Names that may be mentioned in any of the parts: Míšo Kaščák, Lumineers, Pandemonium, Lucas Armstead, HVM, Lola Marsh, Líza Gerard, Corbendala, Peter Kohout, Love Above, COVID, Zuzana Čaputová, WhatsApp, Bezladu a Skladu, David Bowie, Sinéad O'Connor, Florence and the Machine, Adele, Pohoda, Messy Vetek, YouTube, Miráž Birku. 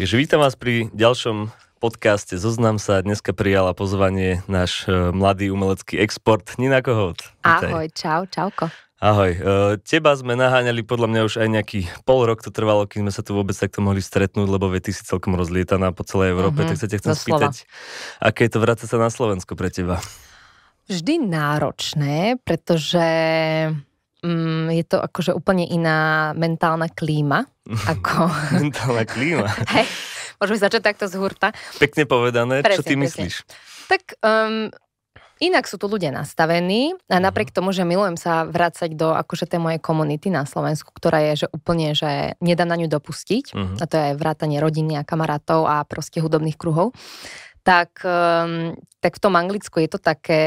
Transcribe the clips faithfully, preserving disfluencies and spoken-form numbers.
Takže vítam vás pri ďalšom podcaste Zoznam sa. Dneska prijala pozvanie náš e, mladý umelecký export Nina Kohout. Ahoj, čau, čauko. Ahoj, e, teba sme naháňali podľa mňa už aj nejaký pol rok to trvalo, keď sme sa tu vôbec takto mohli stretnúť, lebo ve, ty si celkom rozlietaná po celej Európe, mm-hmm, tak sa ťa chcem spýtať, aké je to vrácať sa na Slovensko pre teba? Vždy náročné, pretože mm, je to akože úplne iná mentálna klíma. Ako... mentálna klíma. Hej, môžeme začať takto z hurta. Pekne povedané, presne, čo ty presne myslíš? Tak um, inak sú tu ľudia nastavení a napriek uh-huh. tomu, že milujem sa vrácať do akože tej mojej komunity na Slovensku, ktorá je že úplne, že nedá na ňu dopustiť, uh-huh. a to je vrátanie rodiny a kamarátov a proste hudobných kruhov, tak, um, tak v tom Anglicku je to také,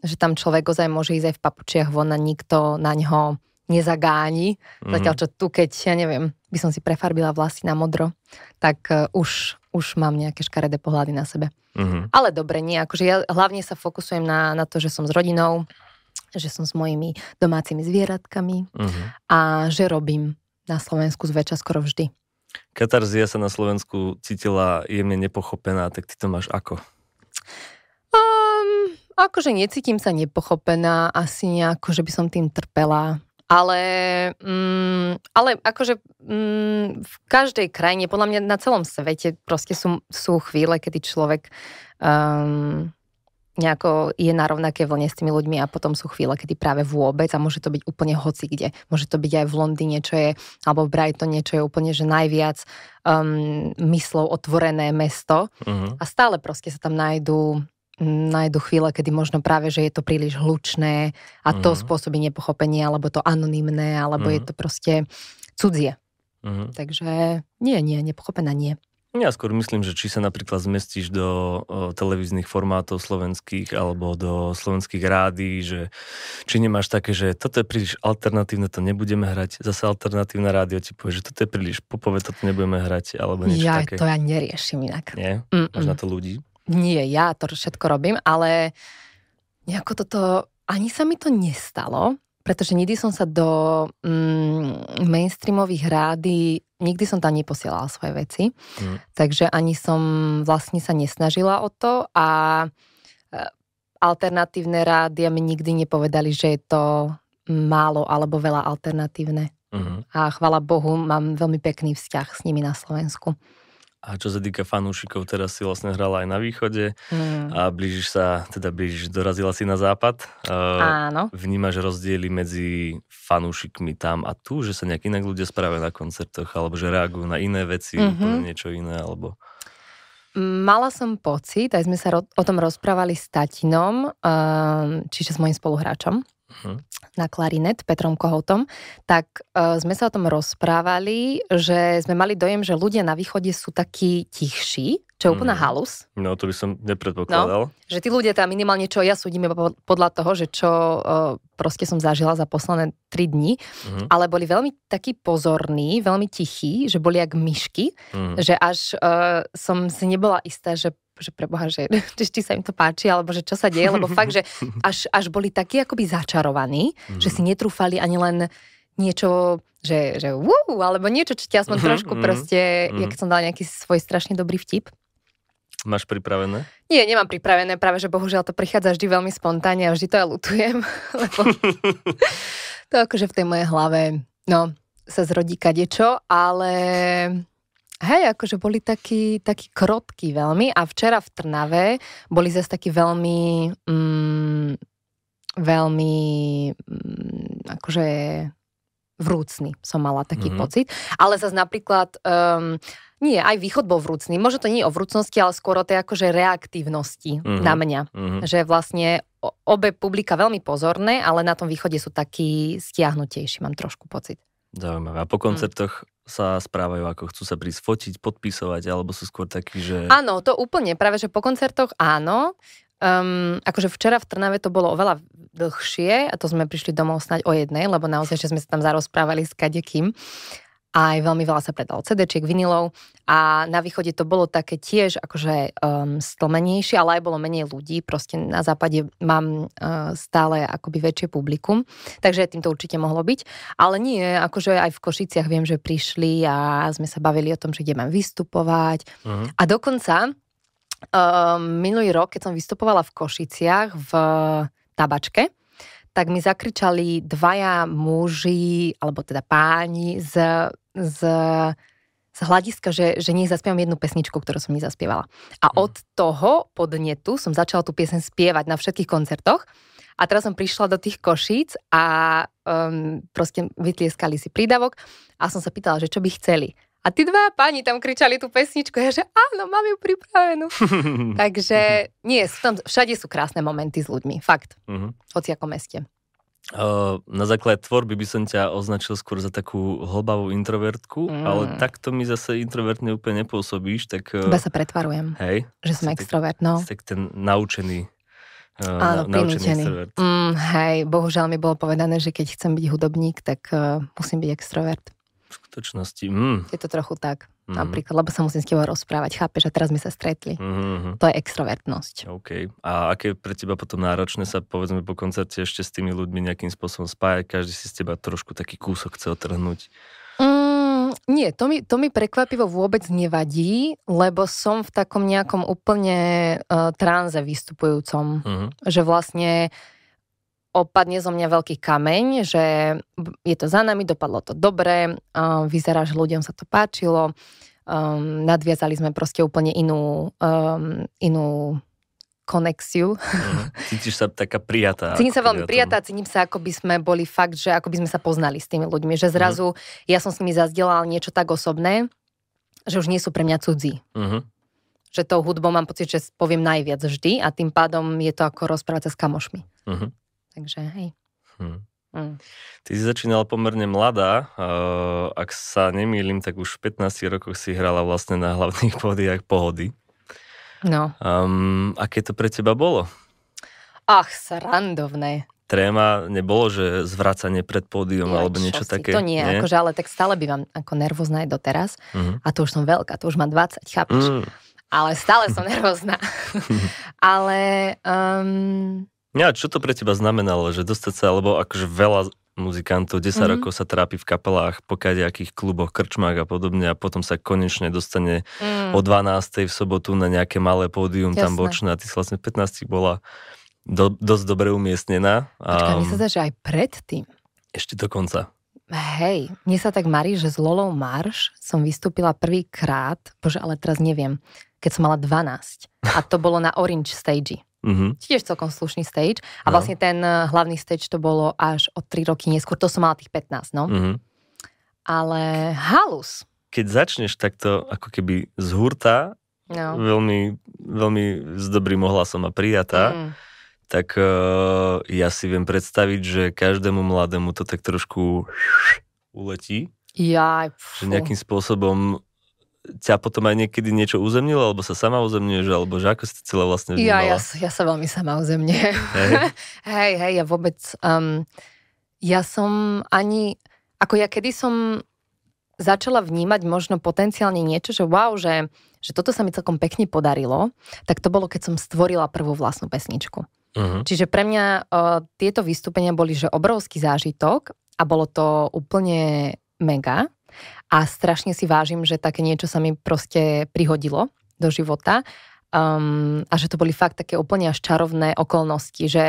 že tam človek ozaj môže ísť aj v papučiach von a nikto na ňo nezagáni. Mm-hmm. Zatiaľ, čo tu, keď, ja neviem, by som si prefarbila vlasy na modro, tak uh, už, už mám nejaké škaredé pohľady na sebe. Mm-hmm. Ale dobre, nie, akože ja hlavne sa fokusujem na, na to, že som s rodinou, že som s mojimi domácimi zvieratkami, mm-hmm, a že robím na Slovensku zväčša skoro vždy. Katarzia sa na Slovensku cítila jemne nepochopená, tak ty to máš ako? Um, akože necítim sa nepochopená, asi nejako, že by som tým trpela. Ale, mm, ale akože mm, v každej krajine, podľa mňa na celom svete proste sú, sú chvíle, kedy človek um, nejako je na rovnaké vlne s tými ľuďmi a potom sú chvíle, kedy práve vôbec a môže to byť úplne hocikde. Môže to byť aj v Londýne, čo je, alebo v Brightone, čo je úplne, že najviac um, myslov otvorené mesto, uh-huh, a stále proste sa tam nájdú nájdu chvíle, kedy možno práve, že je to príliš hlučné a to uh-huh. spôsobí nepochopenie, alebo to anonymné, alebo uh-huh. je to proste cudzie. Uh-huh. Takže nie, nie, nepochopená nie. Ja skôr myslím, že či sa napríklad zmestíš do o, televíznych formátov slovenských alebo do slovenských rádií, že či nemáš také, že toto je príliš alternatívne, to nebudeme hrať, zase alternatívne rádio ti povie, že toto je príliš popové, toto nebudeme hrať, alebo niečo ja, také. Ja to ja neriešim inak. Nie? Mm-mm. Máš na to ľudí? Nie, ja to všetko robím, ale nejako toto, ani sa mi to nestalo, pretože nikdy som sa do mm, mainstreamových rádií, nikdy som tam neposielala svoje veci, mm. takže ani som vlastne sa nesnažila o to a alternatívne rádia mi nikdy nepovedali, že je to málo alebo veľa alternatívne. Mm. A chvála Bohu, mám veľmi pekný vzťah s nimi na Slovensku. A čo sa týka fanúšikov, teraz si vlastne hrala aj na východe mm. a blížiš sa, teda blížiš, dorazila si na západ. Áno. Vnímaš rozdiely medzi fanúšikmi tam a tu, že sa nejak inak ľudia spravia na koncertoch, alebo že reagujú na iné veci, mm-hmm, niečo iné, alebo... Mala som pocit, aj sme sa ro- o tom rozprávali s tatinom, čiže s mojim spoluhráčom, mm-hmm, na klarinet, Petrom Kohoutom, tak uh, sme sa o tom rozprávali, že sme mali dojem, že ľudia na východe sú takí tichší, čo je mm. úplná halus. No, to by som nepredpokladal. No, že tí ľudia tam minimálne, čo ja súdím podľa toho, že čo uh, proste som zažila za posledné tri dni, mm. ale boli veľmi takí pozorní, veľmi tichí, že boli jak myšky, mm. že až uh, som si nebola istá, že že preboha, že či sa im to páči, alebo že čo sa deje, lebo fakt, že až, až boli takí akoby začarovaní, mm. že si netrúfali ani len niečo, že, že wow, alebo niečo, čo ťa aspoň mm. trošku proste, mm. ja keď som dala nejaký svoj strašne dobrý vtip. Máš pripravené? Nie, nemám pripravené, práve, že bohužiaľ to prichádza vždy veľmi spontánne a vždy to ja ľutujem, lebo to akože v tej mojej hlave, no, sa zrodí kadečo, ale... Hej, akože boli takí, takí krotkí veľmi a včera v Trnave boli zase takí veľmi mm, veľmi mm, akože vrúcni som mala taký mm-hmm. pocit, ale zase napríklad um, nie, aj východ bol vrúcný, možno to nie o vrúcnosti, ale skôr o tej akože reaktívnosti mm-hmm. na mňa, mm-hmm. že vlastne obe publika veľmi pozorné, ale na tom východe sú takí stiahnutejší, mám trošku pocit. Zaujímavé. A po koncertoch mm. sa správajú, ako chcú sa prísť fotiť, podpisovať, alebo sú skôr takí, že... Áno, to úplne. Práve, že po koncertoch áno. Um, akože včera v Trnave to bolo oveľa dlhšie a to sme prišli domov snáď o jednej, lebo naozaj, že sme sa tam zarozprávali s kadekým. aj veľmi veľa sa predalo cé déčiek, vinilov a na východe to bolo také tiež akože um, stlmenejšie, ale aj bolo menej ľudí, proste na západe mám uh, stále akoby väčšie publikum, takže tým to určite mohlo byť, ale nie, akože aj v Košiciach viem, že prišli a sme sa bavili o tom, že kde mám vystupovať uh-huh. a dokonca uh, minulý rok, keď som vystupovala v Košiciach v Tabačke, tak mi zakričali dvaja muži, alebo teda páni z, z, z hľadiska, že, že nech zaspievam jednu pesničku, ktorú som nezaspievala. A mm. od toho podnetu som začala tú pieseň spievať na všetkých koncertoch a teraz som prišla do tých Košíc a um, proste vytlieskali si prídavok a som sa pýtala, že čo by chceli. A tí dva páni tam kričali tú pesničku. Ja, že áno, mám ju pripravenú. Takže nie, sú tam, všade sú krásne momenty s ľuďmi. Fakt. Uh-huh. Hoci ako meste. Uh, na základe tvorby by som ťa označil skôr za takú hlbavú introvertku, mm. ale takto mi zase introvertne úplne nepôsobíš. Tak, uh, iba sa pretvarujem, hej, že som extrovert. No. Tak ten naučený Uh, Áno, na, prinútený. Mm, hej, bohužiaľ mi bolo povedané, že keď chcem byť hudobník, tak uh, musím byť extrovert. V skutočnosti. Mm. Je to trochu tak. Mm. Napríklad, lebo sa musím s tebou rozprávať, chápeš, a teraz sme sa stretli. Mm-hmm. To je extrovertnosť. OK. A aké pre teba potom náročné sa, povedzme, po koncerte ešte s tými ľuďmi nejakým spôsobom spájať? Každý si z teba trošku taký kúsok chce otrhnúť. Mm, nie, to mi, to mi prekvapivo vôbec nevadí, lebo som v takom nejakom úplne uh, tranze vystupujúcom. Mm-hmm. Že vlastne opadne zo mňa veľký kameň, že je to za nami, dopadlo to dobre, vyzerá, že ľuďom sa to páčilo, um, nadviazali sme proste úplne inú, um, inú konexiu. Mm, cítiš sa taká prijatá. Cítim sa veľmi prijatá, cítim sa, ako by sme boli fakt, že ako by sme sa poznali s tými ľuďmi, že zrazu mm. ja som s nimi zazdielal niečo tak osobné, že už nie sú pre mňa cudzí. Mhm. Že tou hudbou mám pocit, že poviem najviac vždy a tým pádom je to ako rozprávať sa s kamošmi. Mhm. Takže hej. Hm. Mm. Ty si začínala pomerne mladá. Uh, ak sa nemýlim, tak už v pätnástich rokoch si hrala vlastne na hlavných pódiách Pohody. No. Um, aké to pre teba bolo? Ach, srandovné. Tréma nebolo, že zvracanie pred pódium no, alebo niečo si, také? To nie, nie? Akože, ale tak stále bývam ako nervózna aj doteraz. Uh-huh. A to už som veľká, to už mám dvadsať, chápeš? Mm. Ale stále som nervózna. ale... Um... Ja, čo to pre teba znamenalo, že dostať sa, alebo akože veľa muzikantov desať mm-hmm. rokov sa trápi v kapelách, po kadejakých kluboch, krčmách a podobne a potom sa konečne dostane mm. o dvanástej v sobotu na nejaké malé pódium. Jasné. Tam bočné a ty si vlastne pätnásť bola do, dosť dobre umiestnená. Počkaj, mne sa zdá, že aj predtým. Ešte dokonca. Hej, mne sa tak marí, že s Lolou Marsh som vystúpila prvýkrát, bože, ale teraz neviem, keď som mala dvanásť a to bolo na Orange stage. Mm-hmm. Tiež celkom slušný stage a no. vlastne ten hlavný stage to bolo až o tri roky neskôr, to som mala tých pätnásť, no. Mm-hmm. Ale halus. Keď začneš takto ako keby z hurta, no. veľmi, veľmi s dobrým ohlasom a prijatá, mm. tak uh, ja si viem predstaviť, že každému mladému to tak trošku uletí. Jaj, pfú. Že nejakým spôsobom ťa potom aj niekedy niečo uzemnilo, alebo sa sama uzemňuješ, alebo že ako si to celé vlastne vnímala? Ja, ja, ja sa veľmi sama uzemňujem. Hej, hej, hej, ja vôbec... Um, ja som ani... Ako ja kedy som začala vnímať možno potenciálne niečo, že wow, že, že toto sa mi celkom pekne podarilo, tak to bolo, keď som stvorila prvú vlastnú pesničku. Uh-huh. Čiže pre mňa uh, tieto vystúpenia boli, že obrovský zážitok a bolo to úplne mega. A strašne si vážim, že také niečo sa mi proste prihodilo do života um, a že to boli fakt také úplne až čarovné okolnosti, že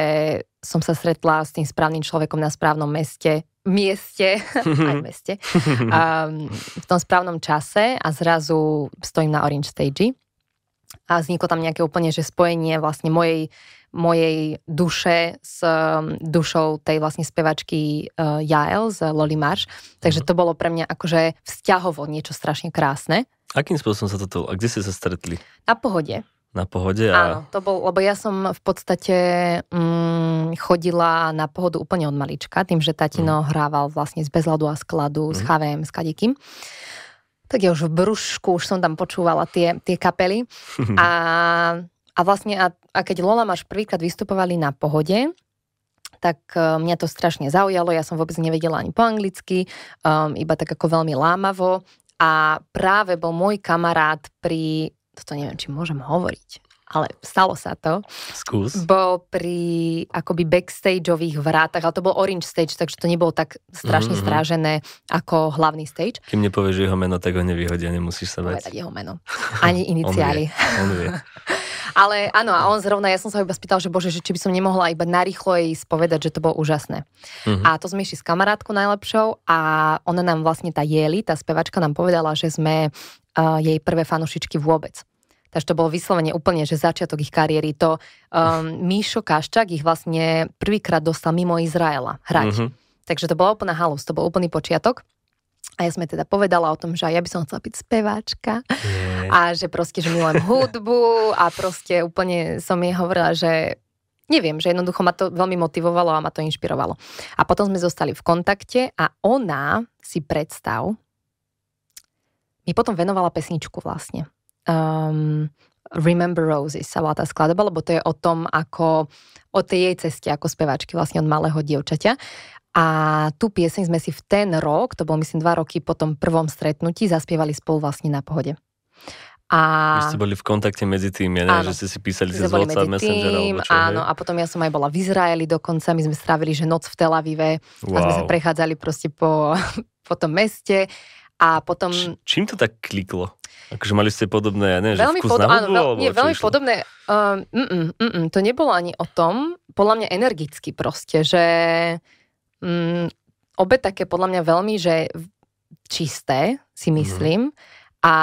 som sa stretla s tým správnym človekom na správnom meste, mieste, aj meste, um, v tom správnom čase a zrazu stojím na Orange stage a vzniklo tam nejaké úplne, že spojenie vlastne mojej, mojej duše s dušou tej vlastne spevačky uh, Yael z Loli Marsh. Takže to bolo pre mňa akože vzťahovo niečo strašne krásne. Akým spôsobom sa toto... A kde ste sa stretli? Na Pohode. Na Pohode a... Áno, to bol, lebo ja som v podstate mm, chodila na Pohodu úplne od malička, tým, že tatino mm. hrával vlastne z Bezladu a Skladu, mm. s há vé em, s kadekým. Tak ja už v brúšku, už som tam počúvala tie, tie kapely. A, a vlastne, a, a keď Lola Marsh prvýkrát vystupovali na Pohode, tak mňa to strašne zaujalo, ja som vôbec nevedela ani po anglicky, um, iba tak ako veľmi lámavo a práve bol môj kamarát pri, toto neviem, či môžem hovoriť, ale stalo sa to. Skús. Bol pri akoby backstageových vrátach, ale to bol Orange Stage, takže to nebolo tak strašne mm-hmm. strážené ako hlavný stage. Kým nepovieš jeho meno, tak ho nevyhodia, nemusíš sa bať. Povedať jeho meno. Ani iniciály. On vie. On vie. Ale áno, a on zrovna, ja som sa iba spýtal, že bože, že či by som nemohla iba narýchlo jej spovedať, že to bolo úžasné. Mm-hmm. A to sme išli s kamarátkou najlepšou a ona nám vlastne, tá Yael, tá spevačka nám povedala, že sme uh, jej prvé fanušičky vôbec. Takže to bolo vyslovene úplne, že začiatok ich kariéry. To um, Míšo Kaščák ich vlastne prvýkrát dostal mimo Izraela hrať. Mm-hmm. Takže to bola úplná halus, to bol úplný počiatok. A ja sme teda povedala o tom, že ja by som chcela byť speváčka mm. a že proste, že milujem hudbu a proste úplne som jej hovorila, že neviem, že jednoducho ma to veľmi motivovalo a ma to inšpirovalo. A potom sme zostali v kontakte a ona, si predstav, mi potom venovala pesničku vlastne. Um, Remember Roses sa volá tá skladba, lebo to je o tom, ako o tej jej ceste ako speváčky vlastne od malého dievčaťa. A tú pieseň sme si v ten rok, to bol myslím dva roky po tom prvom stretnutí, zaspievali spolu vlastne na Pohode. A... Vy ste boli v kontakte medzi tým, ja neviem, že ste si písali cez WhatsApp Messenger alebo čo, áno, hej? A potom ja som aj bola v Izraeli dokonca, my sme strávili, že noc v Tel Avive, wow. A sme sa prechádzali proste po, po tom meste a potom... Č- čím to tak kliklo? Akože mali ste podobné, ja neviem, veľmi že vkus pod... na hudbu? Áno, nie, veľmi išlo? Podobné. Um, mm, mm, mm, to nebolo ani o tom, podľa mňa energicky proste, že... Mm, obe také podľa mňa veľmi, že čisté, si myslím, mm. a,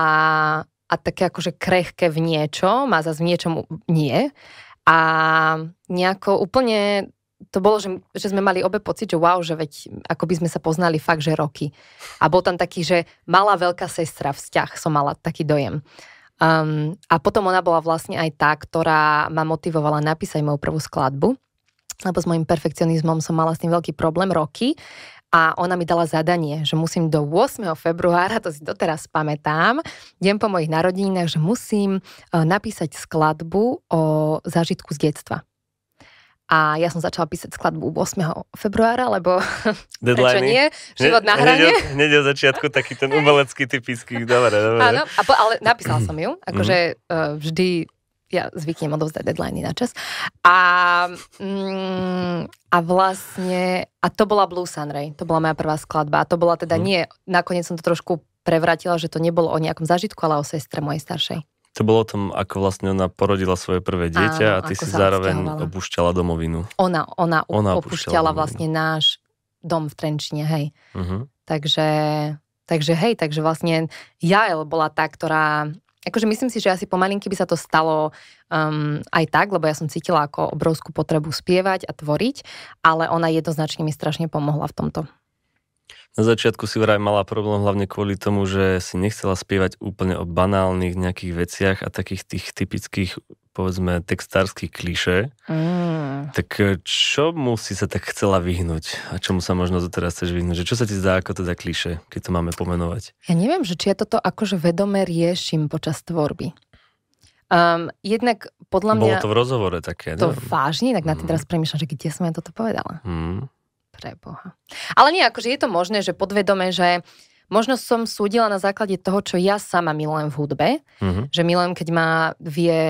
a také akože krehké v niečom a zase v niečom nie. A nejako úplne to bolo, že, že sme mali obe pocit, že wow, že veď ako by sme sa poznali fakt, že roky. A bol tam taký, že malá veľká sestra vzťah, som mala taký dojem. Um, a potom ona bola vlastne aj tá, ktorá ma motivovala napísať moju prvú skladbu. Lebo s mojím perfekcionizmom som mala s tým veľký problém roky a ona mi dala zadanie, že musím do ôsmeho februára, to si doteraz pamätám, deň po mojich narodeninách, že musím napísať skladbu o zážitku z detstva. A ja som začala písať skladbu ôsmeho februára, lebo prečo nie? Život na hrane. Hneď od začiatku taký ten umelecký typický, dobre, dobre. Áno, po, ale napísala som ju, akože uh, vždy... Ja zvyknem odovzdať deadliny na čas. A, mm, a vlastne... A to bola Blue Sunray. To bola moja prvá skladba. A to bola teda mm. nie... Nakoniec som to trošku prevrátila, že to nebolo o nejakom zážitku, ale o sestre mojej staršej. To bolo o tom, ako vlastne ona porodila svoje prvé dieťa. Áno, a ty si zároveň opúšťala domovinu. Ona, ona, ona opúšťala, opúšťala vlastne náš dom v Trenčine, hej. Mm-hmm. Takže, takže hej, takže vlastne Jael bola tá, ktorá... Akože myslím si, že asi pomalinky by sa to stalo um, aj tak, lebo ja som cítila ako obrovskú potrebu spievať a tvoriť, ale ona jednoznačne mi strašne pomohla v tomto. Na začiatku si vraj mala problém hlavne kvôli tomu, že si nechcela spievať úplne o banálnych nejakých veciach a takých tých typických, povedzme, textárskych klišé. Mm. Tak čomu si sa tak chcela vyhnúť? A čomu sa možno doteraz chceš vyhnúť? Že čo sa ti zdá ako teda klišé, keď to máme pomenovať? Ja neviem, že či ja toto akože vedome riešim počas tvorby. Um, jednak podľa mňa... Bolo to v rozhovore také, to neviem. Vážne, tak na tým mm. teraz premýšľam, že kde som ja toto povedala. Mm. Preboha. Ale nie, akože je to možné, že podvedome, že možno som súdila na základe toho, čo ja sama milujem v hudbe, mm-hmm. že milujem, keď ma vie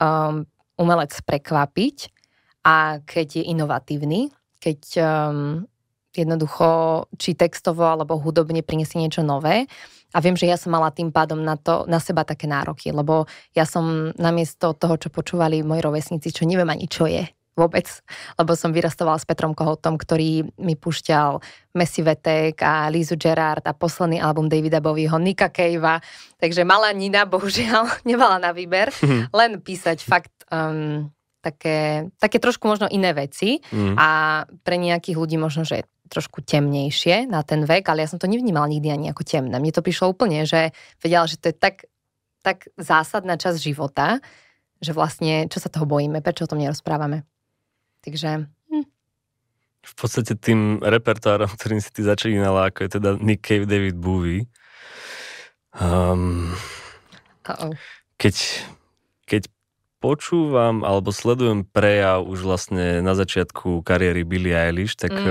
um, umelec prekvapiť a keď je inovatívny, keď um, jednoducho či textovo alebo hudobne prinesie niečo nové. A viem, že ja som mala tým pádom na, to, na seba také nároky, lebo ja som namiesto toho, čo počúvali moji rovesníci, čo neviem ani čo je. Vôbec, lebo som vyrastovala s Petrom Kohoutom, ktorý mi púšťal Messy Vetek a Lízu Gerard a posledný album Davida Bowieho, Nicka Cavea, takže malá Nina bohužiaľ nemala na výber, len písať fakt um, také, také trošku možno iné veci mm. a pre nejakých ľudí možno, že trošku temnejšie na ten vek, ale ja som to nevnímala nikdy ani ako temné. Mne to prišlo úplne, že vedela, že to je tak, tak zásadná časť života, že vlastne čo sa toho bojíme, prečo o tom nerozprávame. Takže... Hm. V podstate tým repertoárom, ktorým si ty začínala, ako je teda Nick Cave, David Bowie, um, keď, keď počúvam alebo sledujem prejav už vlastne na začiatku kariéry Billie Eilish, tak mm.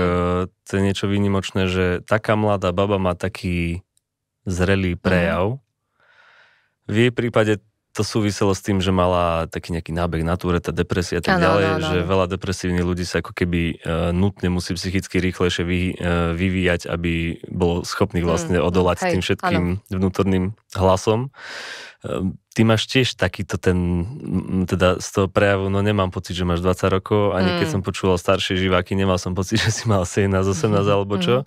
to je niečo výnimočné, že taká mladá baba má taký zrelý prejav. Mm. V jej prípade to súviselo s tým, že mala taký nejaký nábeh na Tourette, depresia a tak ano, ďalej, ano, ano. Že veľa depresívnych ľudí sa ako keby uh, nutne musí psychicky rýchlejšie vy, uh, vyvíjať, aby bolo schopný vlastne mm, odolať hej, tým všetkým ano. Vnútorným hlasom. Uh, ty máš tiež takýto ten, teda z toho prejavu, no nemám pocit, že máš dvadsať rokov, ani mm. keď som počúval staršie živáky, nemal som pocit, že si mal sedemnásť, osemnásť mm. alebo čo. Mm.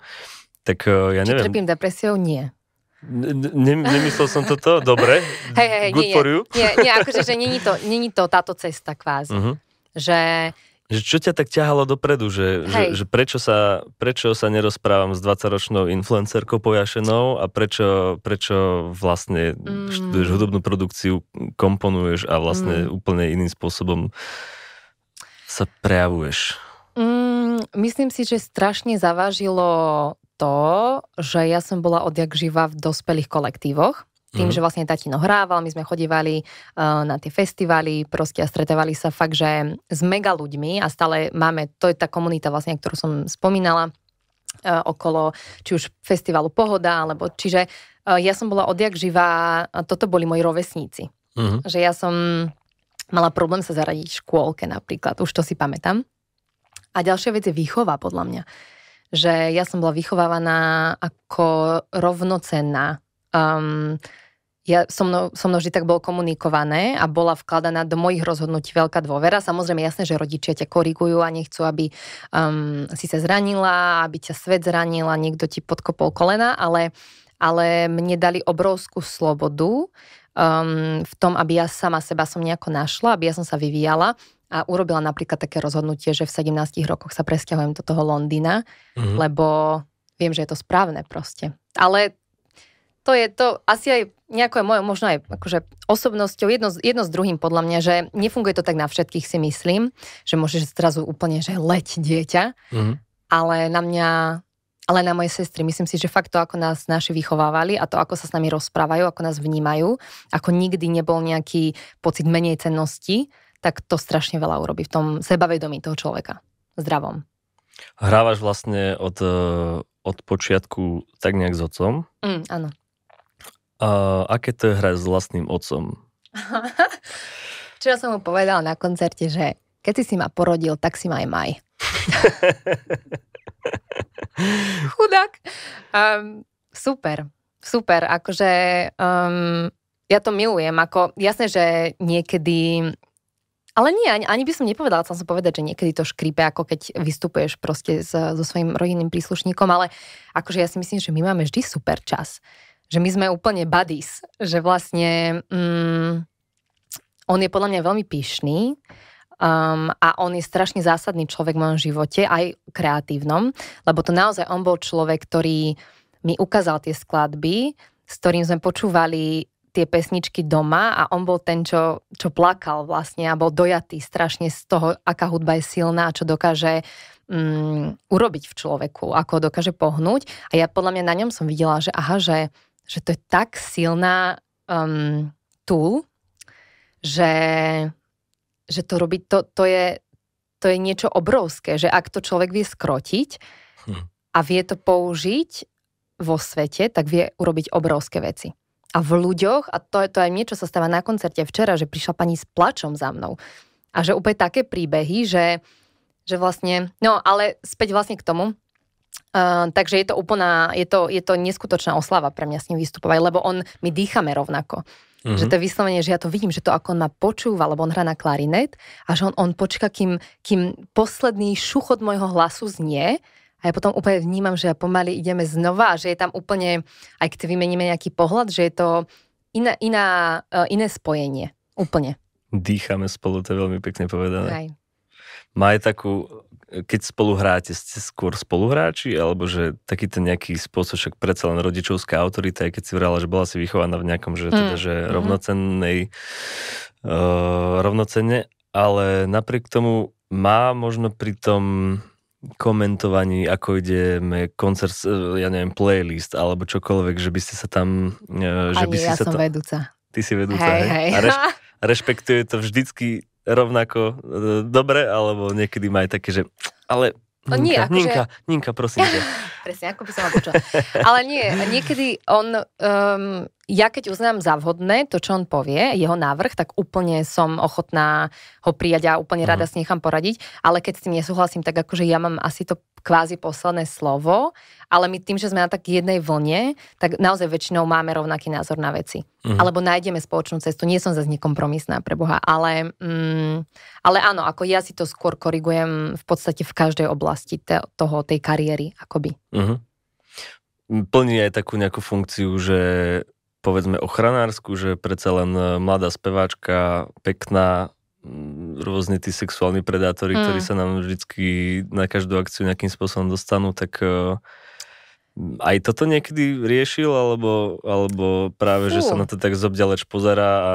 Tak uh, ja Či neviem. Či trpím depresiou? Nie. Ne, nemyslel som toto, dobre, hey, hey, good nie, for you. Nie, nie, akože, že není to, není to táto cesta kvázi, uh-huh. že... Že čo ťa tak ťahalo dopredu, že, hey. že, že prečo, sa, prečo sa nerozprávam s dvadsaťročnou influencerkou pojašenou a prečo, prečo vlastne mm. študuješ hudobnú produkciu, komponuješ a vlastne mm. úplne iným spôsobom sa prejavuješ? Mm, myslím si, že strašne zavážilo to, že ja som bola odjak živa v dospelých kolektívoch. Tým, mm. že vlastne tatino hrával, my sme chodívali uh, na tie festivály proste a stretávali sa fakt, že s mega ľuďmi a stále máme, to je tá komunita vlastne, ktorú som spomínala, uh, okolo či už festivalu Pohoda, alebo čiže uh, ja som bola odjak živa a toto boli moji rovesníci. Mm. Že ja som mala problém sa zaradiť v škôlke napríklad, už to si pamätám. A ďalšia vec je výchova podľa mňa. Že ja som bola vychovávaná ako rovnocenná. Um, ja, so mnou, so mnou vždy tak bolo komunikované a bola vkladaná do mojich rozhodnutí veľká dôvera. Samozrejme, jasné, že rodičia ťa korigujú a nechcú, aby um, si sa zranila, aby ťa svet zranil a niekto ti podkopol kolena, ale, ale mne dali obrovskú slobodu um, v tom, aby ja sama seba som nejako našla, aby ja som sa vyvíjala. A urobila napríklad také rozhodnutie, že v sedemnástich rokoch sa presťahujem do toho Londýna, mm-hmm. lebo viem, že je to správne proste. Ale to je to asi aj nejako je mojou, možno aj akože osobnosťou, jedno, jedno s druhým podľa mňa, že nefunguje to tak na všetkých si myslím, že môžeš zrazu úplne, že leť dieťa, mm-hmm. ale na mňa, ale na moje sestry, myslím si, že fakt to, ako nás naši vychovávali a to, ako sa s nami rozprávajú, ako nás vnímajú, ako nikdy nebol nejaký pocit menej cennosti, tak to strašne veľa urobí v tom sebavedomí toho človeka. Zdravom. Hrávaš vlastne od, od počiatku tak nejak s otcom. Mm, áno. A aké to je hrať s vlastným otcom? Čo som mu povedala na koncerte, že keď si si ma porodil, tak si ma aj maj. Chudák. Um, super. Super. Akože um, ja to milujem. Ako, jasné, že niekedy... Ale nie, ani, ani by som nepovedala, chcem som povedať, že niekedy to škripe, ako keď vystupuješ proste so, so svojím rodinným príslušníkom, ale akože ja si myslím, že my máme vždy super čas. Že my sme úplne buddies. Že vlastne mm, on je podľa mňa veľmi pyšný um, a on je strašne zásadný človek v mojom živote, aj kreatívnom, lebo to naozaj on bol človek, ktorý mi ukázal tie skladby, s ktorým sme počúvali tie pesničky doma a on bol ten, čo, čo plakal vlastne a bol dojatý strašne z toho, aká hudba je silná a čo dokáže mm, urobiť v človeku, ako ho dokáže pohnúť. A ja podľa mňa na ňom som videla, že aha, že, že to je tak silná um, tool, že, že to robiť, to, to, je, to je niečo obrovské, že ak to človek vie skrotiť hm. a vie to použiť vo svete, tak vie urobiť obrovské veci. A v ľuďoch, a to, to aj niečo sa stáva na koncerte včera, že prišla pani s plačom za mnou. A že úplne také príbehy, že, že vlastne, no ale späť vlastne k tomu. Uh, takže je to úplná, je to, je to neskutočná oslava pre mňa s ním vystupovať, lebo on, my dýchame rovnako. Mm-hmm. Že to je vyslovene, že ja to vidím, že to ako on ma počúva, lebo on hrá na klarinet a že on, on počka, kým, kým posledný šuchot môjho hlasu znie. A ja potom úplne vnímam, že ja pomaly ideme znova a že je tam úplne, aj keď vymeníme nejaký pohľad, že je to iná, iná, iné spojenie. Úplne. Dýchame spolu, to je veľmi pekne povedané. Aj. Má aj takú, keď spolu hráte, ste skôr spoluhráči, alebo že takýto nejaký spôsob, však predsa len rodičovská autorita, aj keď si vrala, že bola si vychovaná v nejakom, že, mm. teda, že mm-hmm. rovnocennej, uh, rovnocenne, ale napriek tomu má možno pri tom komentovaní, ako ideme koncert, ja neviem, playlist alebo čokoľvek, že by ste sa tam... Že by si ja sa som tam... vedúca. Ty si vedúca, hej? hej. hej. A, reš... rešpektuje to vždycky rovnako dobre, alebo niekedy má aj také, že ale Ninka, nie, akože... Ninka, Ninka, prosím ťa. Presne, ako by som ho počula. Ale nie, niekedy on, um, ja keď uznám za vhodné to, čo on povie, jeho návrh, tak úplne som ochotná ho prijať a úplne rada si nechám poradiť, ale keď s tým nesúhlasím, tak akože ja mám asi to kvázi posledné slovo, ale my tým, že sme na tak jednej vlne, tak naozaj väčšinou máme rovnaký názor na veci. Mm. Alebo nájdeme spoločnú cestu. Nie som zase nekompromisná, pre Boha, ale, mm, ale áno, ako ja si to skôr korigujem v podstate v každej oblasti te, toho, tej kariéry, akoby. Mm-hmm. Plní aj takú nejakú funkciu, že povedzme ochranársku, že predsa len mladá speváčka, pekná, rôzne tí sexuálni predátori, mm. ktorí sa nám vždycky na každú akciu nejakým spôsobom dostanú, tak uh, aj toto niekedy riešil, alebo, alebo práve, Fú. že sa na to tak zobďaleč pozerá a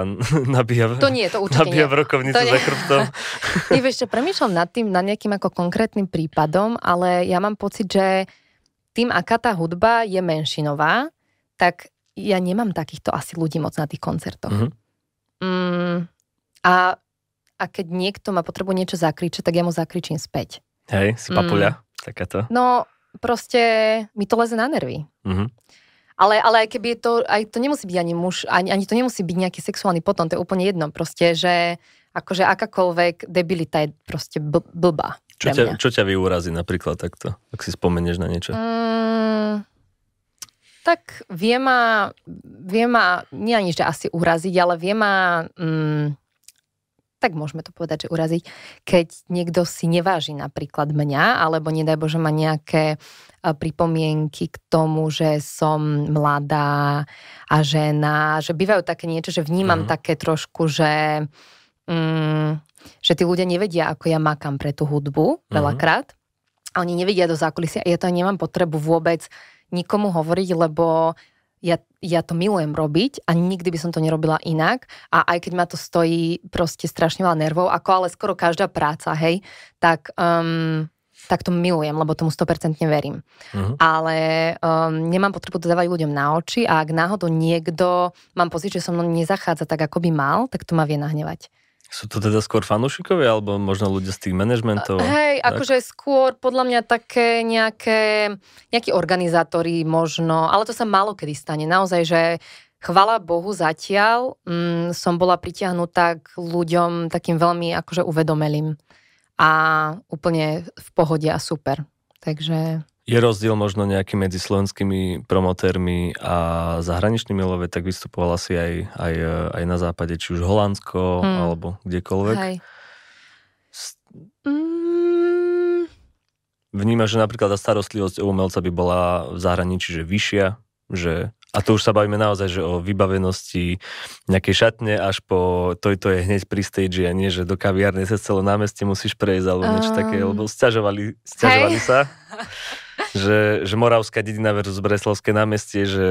nabíja, to nie, to nabíja v rokovnicu to za chrbtom. Vieš čo, premýšľam nad tým, nad nejakým ako konkrétnym prípadom, ale ja mám pocit, že tým, aká tá hudba je menšinová, tak ja nemám takýchto asi ľudí moc na tých koncertoch. Mm-hmm. Mm, a a keď niekto ma potrebuje niečo zakričať, tak ja mu zakričím späť. Hej, si papuľa, mm. takáto. No, proste mi to leze na nervy. Mm-hmm. Ale, ale aj keby je to, aj to nemusí byť ani muž, ani, ani to nemusí byť nejaký sexuálny potom, to je úplne jedno. Proste, že akože akákoľvek debilita je proste bl- blbá. Čo ťa, čo ťa vyúrazí napríklad takto? Ak si spomenieš na niečo. Mm, tak vie ma, vie ma, nie ani, že asi uraziť, ale vie ma... Mm, tak môžeme to povedať, že uraziť, keď niekto si neváži napríklad mňa, alebo nedaj Bože má nejaké pripomienky k tomu, že som mladá a žena, že bývajú také niečo, že vnímam mm. také trošku, že, mm, že tí ľudia nevedia, ako ja makám pre tú hudbu mm. veľakrát a oni nevedia do zákulisia a ja to nemám potrebu vôbec nikomu hovoriť, lebo Ja, ja to milujem robiť a nikdy by som to nerobila inak a aj keď ma to stojí proste strašne veľa nervov, ako ale skoro každá práca, hej, tak, um, tak to milujem, lebo tomu sto percent verím. Uh-huh. Ale um, nemám potrebu to dávať ľuďom na oči a ak náhodou niekto, mám pocit, že som nezachádza tak, ako by mal, tak to ma vie nahnevať. Sú to teda skôr fanúšikovia, alebo možno ľudia z tých manažmentov? Hej, tak? Akože skôr podľa mňa také nejaké, nejakí organizátori možno, ale to sa málo kedy stane. Naozaj, že chvala Bohu zatiaľ mm, som bola pritiahnutá k ľuďom takým veľmi akože uvedomelým a úplne v pohode a super. Takže... Je rozdiel možno nejaký medzi slovenskými promotérmi a zahraničnými, love, tak vystupovala si aj, aj, aj na západe, či už Holandsko, hmm. alebo kdekoľvek. Hej. Vnímaš, že napríklad tá starostlivosť o umelca by bola v zahraničí, že vyššia, že... A to už sa bavíme naozaj, že o vybavenosti nejakej šatne až po tojto je hneď pri stage a nie, že do kaviárne sa celé námestie musíš prejsť alebo niečo um, také, lebo sťažovali, sťažovali sa. Že, že Moravská dedina versus Breslavské námestie, že,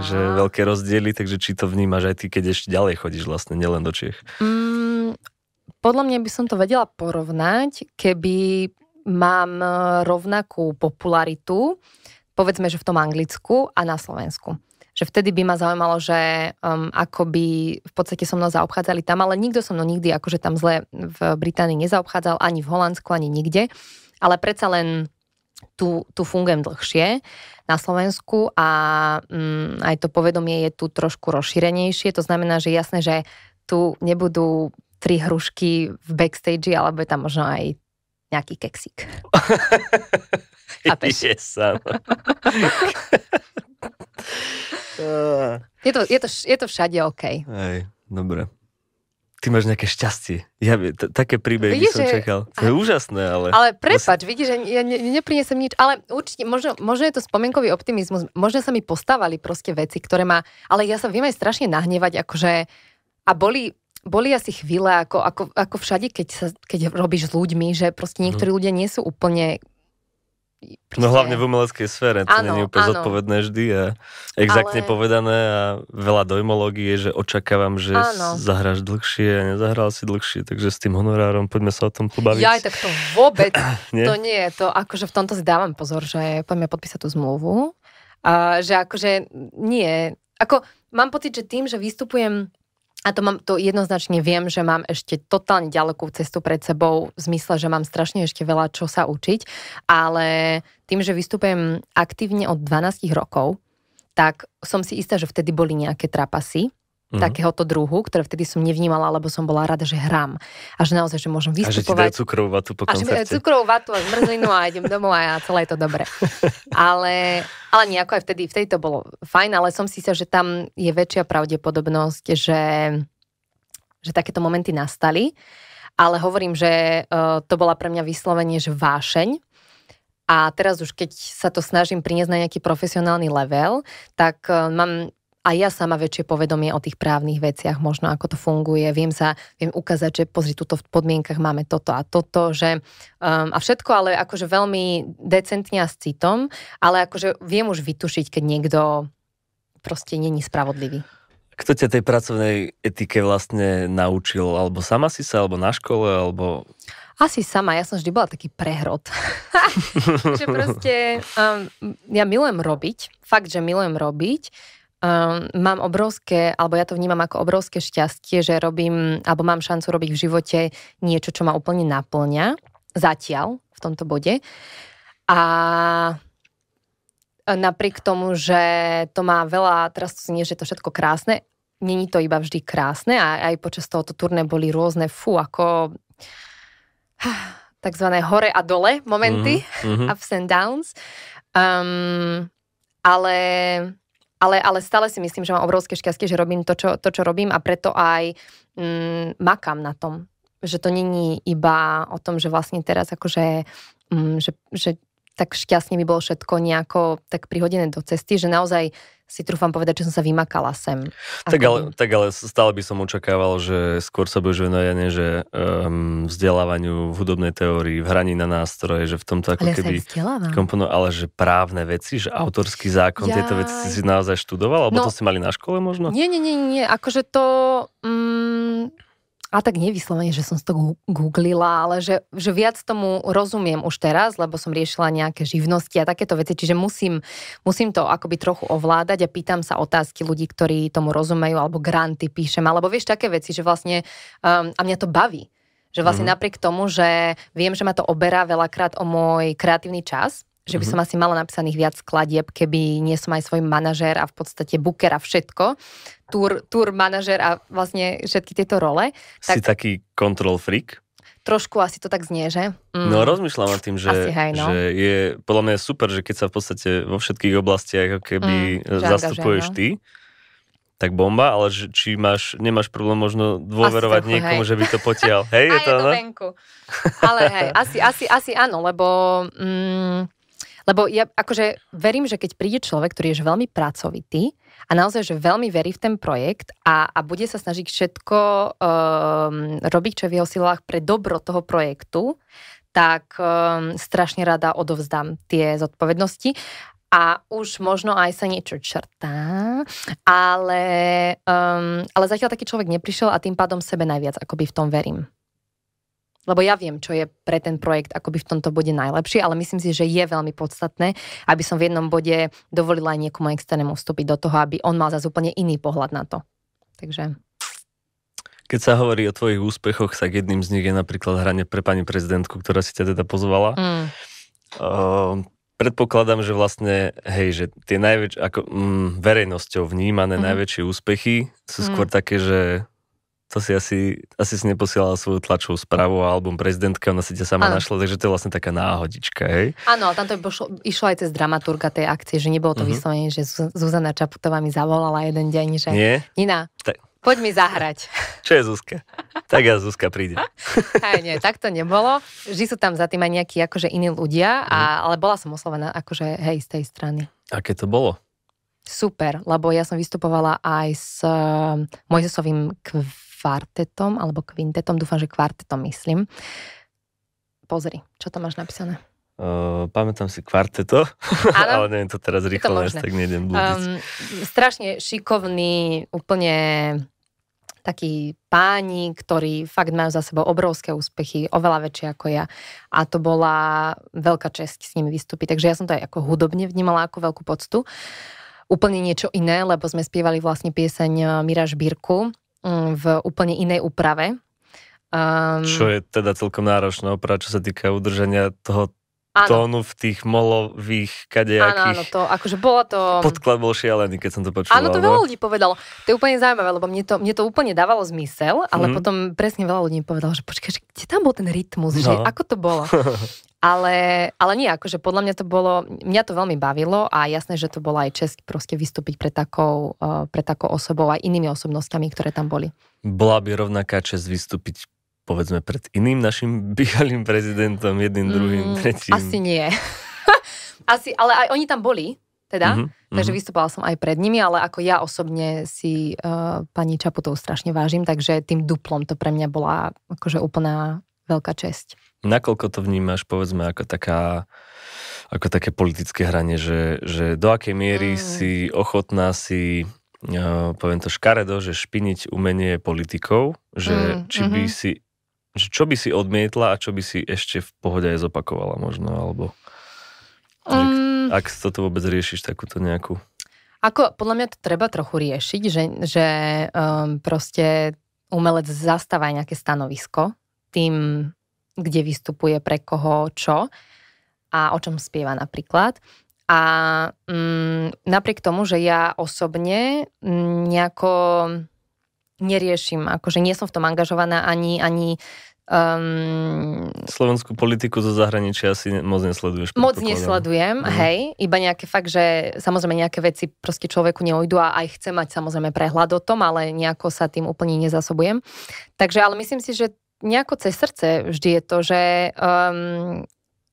že veľké rozdiely, takže či to vnímaš aj ty, keď ešte ďalej chodíš vlastne, nielen do Čiech? Um, podľa mňa by som to vedela porovnať, keby mám rovnakú popularitu, povedzme, že v tom Anglicku a na Slovensku. Že vtedy by ma zaujímalo, že um, ako by v podstate so mnou zaobchádzali tam, ale nikto so mnou nikdy akože tam zle v Británii nezaobchádzal, ani v Holandsku, ani nikde. Ale predsa len tu, tu fungujem dlhšie na Slovensku a um, aj to povedomie je tu trošku rozšírenejšie. To znamená, že jasné, že tu nebudú tri hrušky v backstage, alebo je tam možno aj nejaký keksík. Yes, je, to, je, to, je to všade OK. Hej, dobre. Ty máš nejaké šťastie. Ja, t- také príbehy som že... čakal. To je aj úžasné, ale... Ale prepáč, vidíš, že ja ne- neprinesem nič. Ale určite, možno, možno je to spomienkový optimizmus. Možno sa mi postávali proste veci, ktoré ma... Ale ja sa viem aj strašne nahnevať, akože... A boli... Boli asi chvíle, ako, ako, ako všade, keď, sa, keď robíš s ľuďmi, že proste niektorí mm. ľudia nie sú úplne... Proste... No hlavne v umeleckej sfére, to nie je úplne áno. zodpovedné vždy a exaktne ale... povedané a veľa dojmológie, že očakávam, že áno. zahráš dlhšie a nezahral si dlhšie, takže s tým honorárom poďme sa o tom pobaviť. Ja aj tak to vôbec, nie? To nie je to, akože v tomto si dávam pozor, že poďme podpísať tú zmluvu, a že akože nie, ako mám pocit, že tým, že vystupujem A to mám, to jednoznačne viem, že mám ešte totálne ďalekú cestu pred sebou v zmysle, že mám strašne ešte veľa čo sa učiť, ale tým, že vystupujem aktívne od dvanástich rokov, tak som si istá, že vtedy boli nejaké trapasy mm-hmm. takéhoto druhu, ktoré vtedy som nevnímala, lebo som bola rada, že hrám a že naozaj, že môžem vystupovať. A že ti dajú cukrovú vatu po koncerte. A že mi dajú cukrovú vatu a zmrzlinu a idem domov a celé je to dobre. Ale... Ale nejako aj vtedy, vtedy to bolo fajn, ale som si sa, že tam je väčšia pravdepodobnosť, že, že takéto momenty nastali. Ale hovorím, že uh, to bola pre mňa vyslovene, že vášeň. A teraz už, keď sa to snažím priniesť na nejaký profesionálny level, tak uh, mám aj ja sama väčšie povedomie o tých právnych veciach, možno ako to funguje. Viem sa, viem ukázať, že pozri, tuto v podmienkach máme toto a toto, že... Um, a všetko, ale akože veľmi decentne a s citom, ale akože viem už vytušiť, keď niekto proste není spravodlivý. Kto ťa tej pracovnej etike vlastne naučil? Alebo sama si sa, alebo na škole, alebo... Asi sama, ja som vždy bola taký prehrot. Že proste um, ja milujem robiť, fakt, že milujem robiť. Um, mám obrovské, alebo ja to vnímam ako obrovské šťastie, že robím, alebo mám šancu robiť v živote niečo, čo ma úplne naplňa. Zatiaľ, v tomto bode. A napriek tomu, že to má veľa, teraz to nie, že to všetko krásne, není to iba vždy krásne a aj počas tohoto turné boli rôzne fú, ako takzvané hore a dole momenty, mm-hmm. ups and downs. Um, ale... Ale, ale stále si myslím, že mám obrovské šťastie, že robím to, čo, to, čo robím a preto aj mm, makám na tom. Že to není iba o tom, že vlastne teraz akože, mm, že, že tak šťastne by bolo všetko nejako tak prihodené do cesty, že naozaj si trúfam povedať, že som sa vymakala sem. Tak ale, tak ale stále by som očakával, že skôr sa budeš venovať, že um, vzdelávaniu v hudobnej teórii, v hraní na nástroje, že v tomto ako ale keby komponovať, ale že právne veci, že autorský zákon, ja... tieto veci si naozaj študoval? Alebo no, to si mali na škole možno? Nie, nie, nie, nie. Akože to... Um... A tak nevyslovene, že som to googlila, ale že, že viac tomu rozumiem už teraz, lebo som riešila nejaké živnosti a takéto veci, čiže musím, musím to akoby trochu ovládať a pýtam sa otázky ľudí, ktorí tomu rozumejú, alebo granty píšem, alebo vieš také veci, že vlastne, um, a mňa to baví, že vlastne mm-hmm. napriek tomu, že viem, že ma to oberá veľakrát o môj kreatívny čas, že by som mm-hmm. asi mala napísaných viac skladieb, keby nie som aj svoj manažér a v podstate booker a všetko. Tour, tour manažér a vlastne všetky tieto role. Tak... Si taký control freak? Trošku asi to tak znie, že? Mm. No rozmýšľam nad tým, že, asi, hej, no. že je podľa mňa super, že keď sa v podstate vo všetkých oblastiach keby mm, zastupuješ ty, tak bomba, ale že, či máš, nemáš problém možno dôverovať trochu, niekomu, hej. že by to potial. Hej, je to, je to venku. Ale hej, asi, asi, asi áno, lebo... Mm, Lebo ja akože verím, že keď príde človek, ktorý je veľmi pracovitý a naozaj, že veľmi verí v ten projekt a, a bude sa snažiť všetko um, robiť, čo je v jeho silách pre dobro toho projektu, tak um, strašne rada odovzdám tie zodpovednosti. A už možno aj sa niečo črtá, ale, um, ale zatiaľ taký človek neprišiel a tým pádom sebe najviac akoby v tom verím. Lebo ja viem, čo je pre ten projekt akoby v tomto bode najlepšie, ale myslím si, že je veľmi podstatné, aby som v jednom bode dovolila aj niekomu externému vstúpiť do toho, aby on mal zase úplne iný pohľad na to. Takže... Keď sa hovorí o tvojich úspechoch, tak jedným z nich je napríklad hranie pre pani prezidentku, ktorá si ťa teda pozvala. Mm. Uh, predpokladám, že vlastne, hej, že tie najväč- ako, mm, verejnosťou vnímané mm. najväčšie úspechy sú mm. skôr také, že... To si asi, asi si neposielala svoju tlačovú správu a album prezidentka, ona si ťa sama ano. našla, takže to je vlastne taká náhodička, hej? Áno, tam to pošlo, išlo aj cez dramaturga tej akcie, že nebolo to uh-huh. vyslovene, že Zuzana Čaputová mi zavolala jeden deň, že Nie? Nina, tak. poď mi zahrať. Čo je Zuzka? Tak ja Zuzka príde. Aj nie, tak to nebolo. Vždy sú tam za tým aj nejakí akože iní ľudia, uh-huh. a, ale bola som oslovená akože hej z tej strany. Aké to bolo? Super, lebo ja som vystupovala aj s uh, Mojzesovým kv- kvartetom, alebo kvintetom, dúfam, že kvartetom myslím. Pozri, čo tam máš napísané? Uh, pamätám si kvarteto, ale neviem to teraz rýchlo, to tak nejdem blúdiť. Um, strašne šikovný, úplne takí páni, ktorí fakt majú za sebou obrovské úspechy, oveľa väčšie ako ja. A to bola veľká česť s nimi vystúpiť, takže ja som to aj ako hudobne vnímala ako veľkú poctu. Úplne niečo iné, lebo sme spievali vlastne pieseň Miráž Birku, v úplne inej úprave. Um, čo je teda celkom náročná úprava, čo sa týka udržania toho áno. tónu v tých molových kadejakých. Áno, áno, to akože bola to... Podklad bol šialený, keď som to počula. Áno, to veľa ľudí povedalo. To je úplne zaujímavé, lebo mne to, mne to úplne dávalo zmysel, ale mm. potom presne veľa ľudí povedalo, že počkaj, kde tam bol ten rytmus, no. že ako to bolo? ale, ale nie, akože podľa mňa to bolo, mňa to veľmi bavilo a jasné, že to bola aj česť proste vystúpiť pre takou, pre takou osobou a inými osobnostiami, ktoré tam boli. Bola by rovnaká česť vystúpiť povedzme pred iným našim bývalým prezidentom, jedným, mm, druhým, tretím. Asi nie. Asi, ale aj oni tam boli, teda. Mm-hmm, takže mm-hmm. vystúpala som aj pred nimi, ale ako ja osobne si uh, pani Čaputovú strašne vážim, takže tým duplom to pre mňa bola akože úplná veľká česť. Nakoľko to vnímaš, povedzme, ako taká, ako také politické hranie, že, že do akej miery mm. si ochotná si... Uh, poviem to škaredo, že špiniť umenie politikov, že mm, či mm-hmm. by si, že čo by si odmietla a čo by si ešte v pohode aj zopakovala možno, alebo um, ak, ak toto vôbec riešiš takúto nejakú. Ako, podľa mňa to treba trochu riešiť, že, že um, proste umelec zastáva aj nejaké stanovisko tým, kde vystupuje, pre koho, čo a o čom spieva napríklad. A mm, napriek tomu, že ja osobne nejako neriešim, akože nie som v tom angažovaná ani... ani um, slovenskú politiku zo zahraničia asi moc nesleduješ. Moc nesledujem, mm. hej. Iba nejaké fakt, že samozrejme nejaké veci proste človeku neujdu a aj chce mať samozrejme prehľad o tom, ale nejako sa tým úplne nezasobujem. Takže, ale myslím si, že nejako cez srdce vždy je to, že... Um,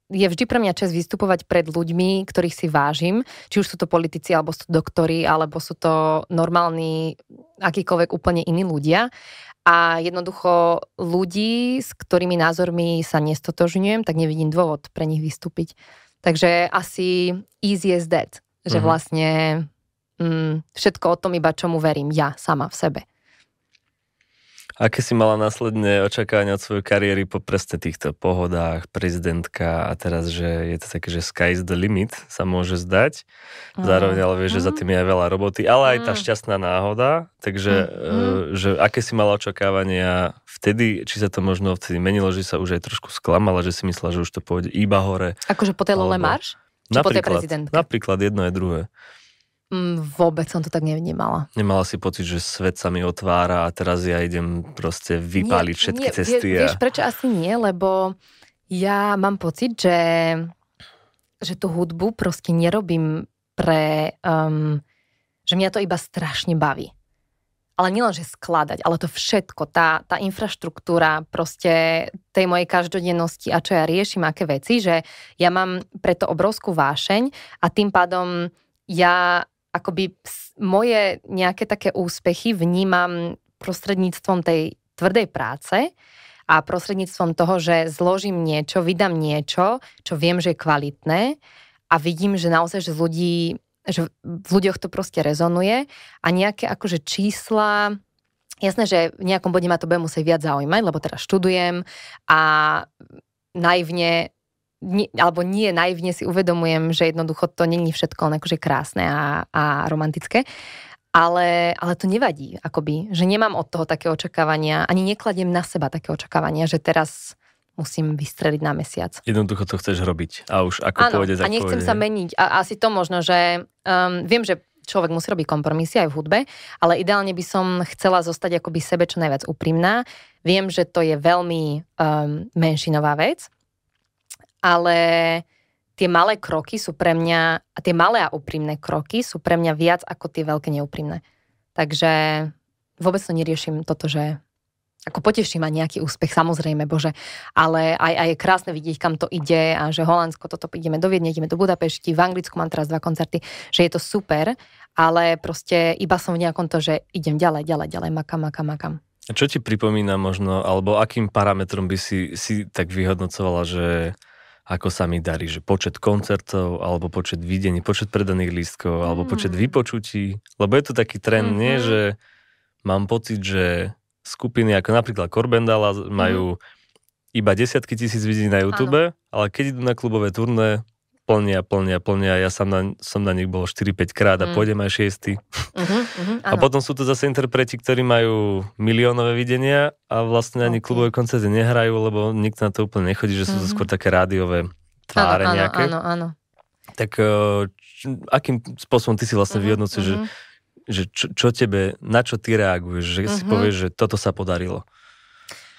je vždy pre mňa čest vystupovať pred ľuďmi, ktorých si vážim. Či už sú to politici, alebo sú to doktori, alebo sú to normálni, akýkoľvek úplne iní ľudia. A jednoducho ľudí, s ktorými názormi sa nestotožňujem, tak nevidím dôvod pre nich vystúpiť. Takže asi easy as that. Že mhm. vlastne mm, všetko o tom, iba čomu verím ja sama v sebe. Aké si mala následne očakávania od svojej kariéry po presne týchto Pohodách, prezidentka a teraz, že je to také, že sky is the limit, sa môže zdať. Zároveň ale vieš, mm. že za tým je veľa roboty, ale aj tá šťastná náhoda. Takže mm. že aké si mala očakávania vtedy, či sa to možno vtedy menilo, že sa už aj trošku sklamala, že si myslela, že už to pôjde iba hore. Akože po tej Lola Marsh? Či po tej prezidentke? Napríklad jedno je druhé. Vôbec som to tak nevnímala. Nemala si pocit, že svet sa mi otvára a teraz ja idem proste vypáliť nie, všetky nie, cesty. Vie, a... Vieš, prečo asi nie? Lebo ja mám pocit, že, že tú hudbu proste nerobím pre... Um, že mňa to iba strašne baví. Ale nielen, že skladať, ale to všetko, tá, tá infraštruktúra proste tej mojej každodennosti a čo ja riešim, aké veci, že ja mám preto obrovskú vášeň a tým pádom ja... akoby moje nejaké také úspechy vnímam prostredníctvom tej tvrdej práce a prostredníctvom toho, že zložím niečo, vydám niečo, čo viem, že je kvalitné a vidím, že naozaj, že, ľudí, že v ľuďoch to proste rezonuje a nejaké akože čísla... Jasné, že v nejakom bode ma to bude musieť viac zaujímať, lebo teraz študujem a naivne... Nie, alebo nie, naivne si uvedomujem, že jednoducho to není všetko len akože krásne a, a romantické. Ale, ale to nevadí, akoby. Že nemám od toho také očakávania, ani nekladiem na seba také očakávania, že teraz musím vystreliť na mesiac. Jednoducho to chceš robiť a už ako áno, pôjde, tak pôjde. A nechcem pôjde. Sa meniť. A asi to možno, že um, viem, že človek musí robiť kompromisy aj v hudbe, ale ideálne by som chcela zostať akoby sebe čo najviac úprimná. Viem, že to je veľmi um, menšinová vec, ale tie malé kroky sú pre mňa, a tie malé a úprimné kroky sú pre mňa viac ako tie veľké neúprimné. Takže vôbec to neriešim toto, že ako poteší ma nejaký úspech, samozrejme, bože, ale aj, aj je krásne vidieť, kam to ide a že Holandsko, toto ideme do Viedne, ideme do Budapešti, v Anglicku mám teraz dva koncerty, že je to super, ale proste iba som v nejakom to, že idem ďalej, ďalej, ďalej, makam, makam, makam. A čo ti pripomína možno, alebo akým parametrom by si, si tak vyhodnocovala, že... ako sa mi darí, že počet koncertov, alebo počet videní, počet predaných lístkov, mm. alebo počet vypočutí. Lebo je to taký trend, mm-hmm. nie, že mám pocit, že skupiny ako napríklad Corbendala majú mm. iba desiatky tisíc videní na YouTube, áno. ale keď idú na klubové turné, plnia, plnia, plnia. Ja som na, som na nich bol štyri päť krát a mm. pôjdem aj šiesty. Uh-huh, uh-huh, a potom sú to zase interpreti, ktorí majú miliónové videnia a vlastne ani okay. klubové koncerty nehrajú, lebo nikto na to úplne nechodí, že sú uh-huh. to skôr také rádiové tváre áno, nejaké. Áno, áno, áno. Tak č- akým spôsobom ty si vlastne uh-huh, vyhodnúci, uh-huh. že, že čo, čo tebe, na čo ty reaguješ, že uh-huh. si povieš, že toto sa podarilo?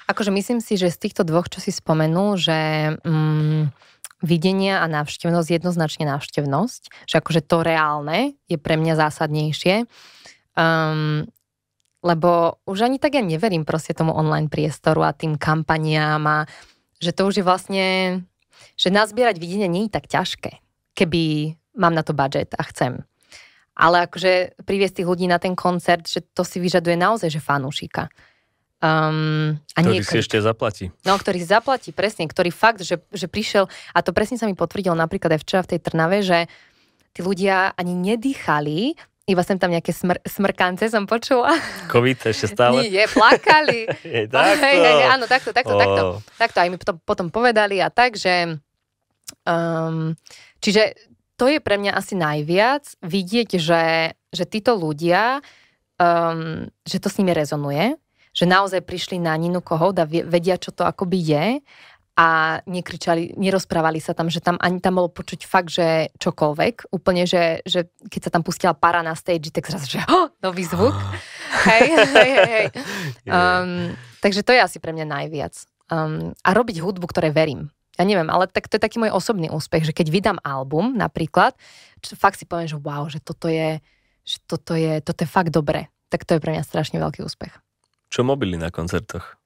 Akože myslím si, že z týchto dvoch, čo si spomenul, že... Mm, videnia a návštevnosť, jednoznačne návštevnosť, že akože to reálne je pre mňa zásadnejšie, um, lebo už ani tak ja neverím proste tomu online priestoru a tým kampaniám a že to už je vlastne, že nazbierať videnia nie je tak ťažké, keby mám na to budget a chcem. Ale akože priviesť tých ľudí na ten koncert, že to si vyžaduje naozaj, že fanúšika. Um, a ktorý nie, si ktorý, ešte zaplatí. No, ktorý si zaplatí, presne, ktorý fakt, že, že prišiel, a to presne sa mi potvrdilo napríklad aj včera v tej Trnave, že tí ľudia ani nedýchali, iba sem tam nejaké smr- smrkance som počula. COVID ešte stále. Nie, plakali. Je, takto. Hej, hej, áno, takto, takto, oh. takto. Takto aj mi potom, potom povedali a tak, že um, čiže to je pre mňa asi najviac vidieť, že, že títo ľudia, um, že to s nimi rezonuje, že naozaj prišli na Ninu Kohout a vedia, čo to akoby je a nekričali, nerozprávali sa tam, že tam ani tam bolo počuť fakt, že čokoľvek, úplne, že, že keď sa tam pustila para na stage, tak zrazu, že ho, nový zvuk. Hej, hej, hej. Um, takže to je asi pre mňa najviac. Um, a robiť hudbu, ktorej verím. Ja neviem, ale tak to je taký môj osobný úspech, že keď vydám album napríklad, čo, fakt si poviem, že wow, že toto je, že toto je, toto je fakt dobre. Tak to je pre mňa strašne veľký úspech. Čo mobily na koncertoch?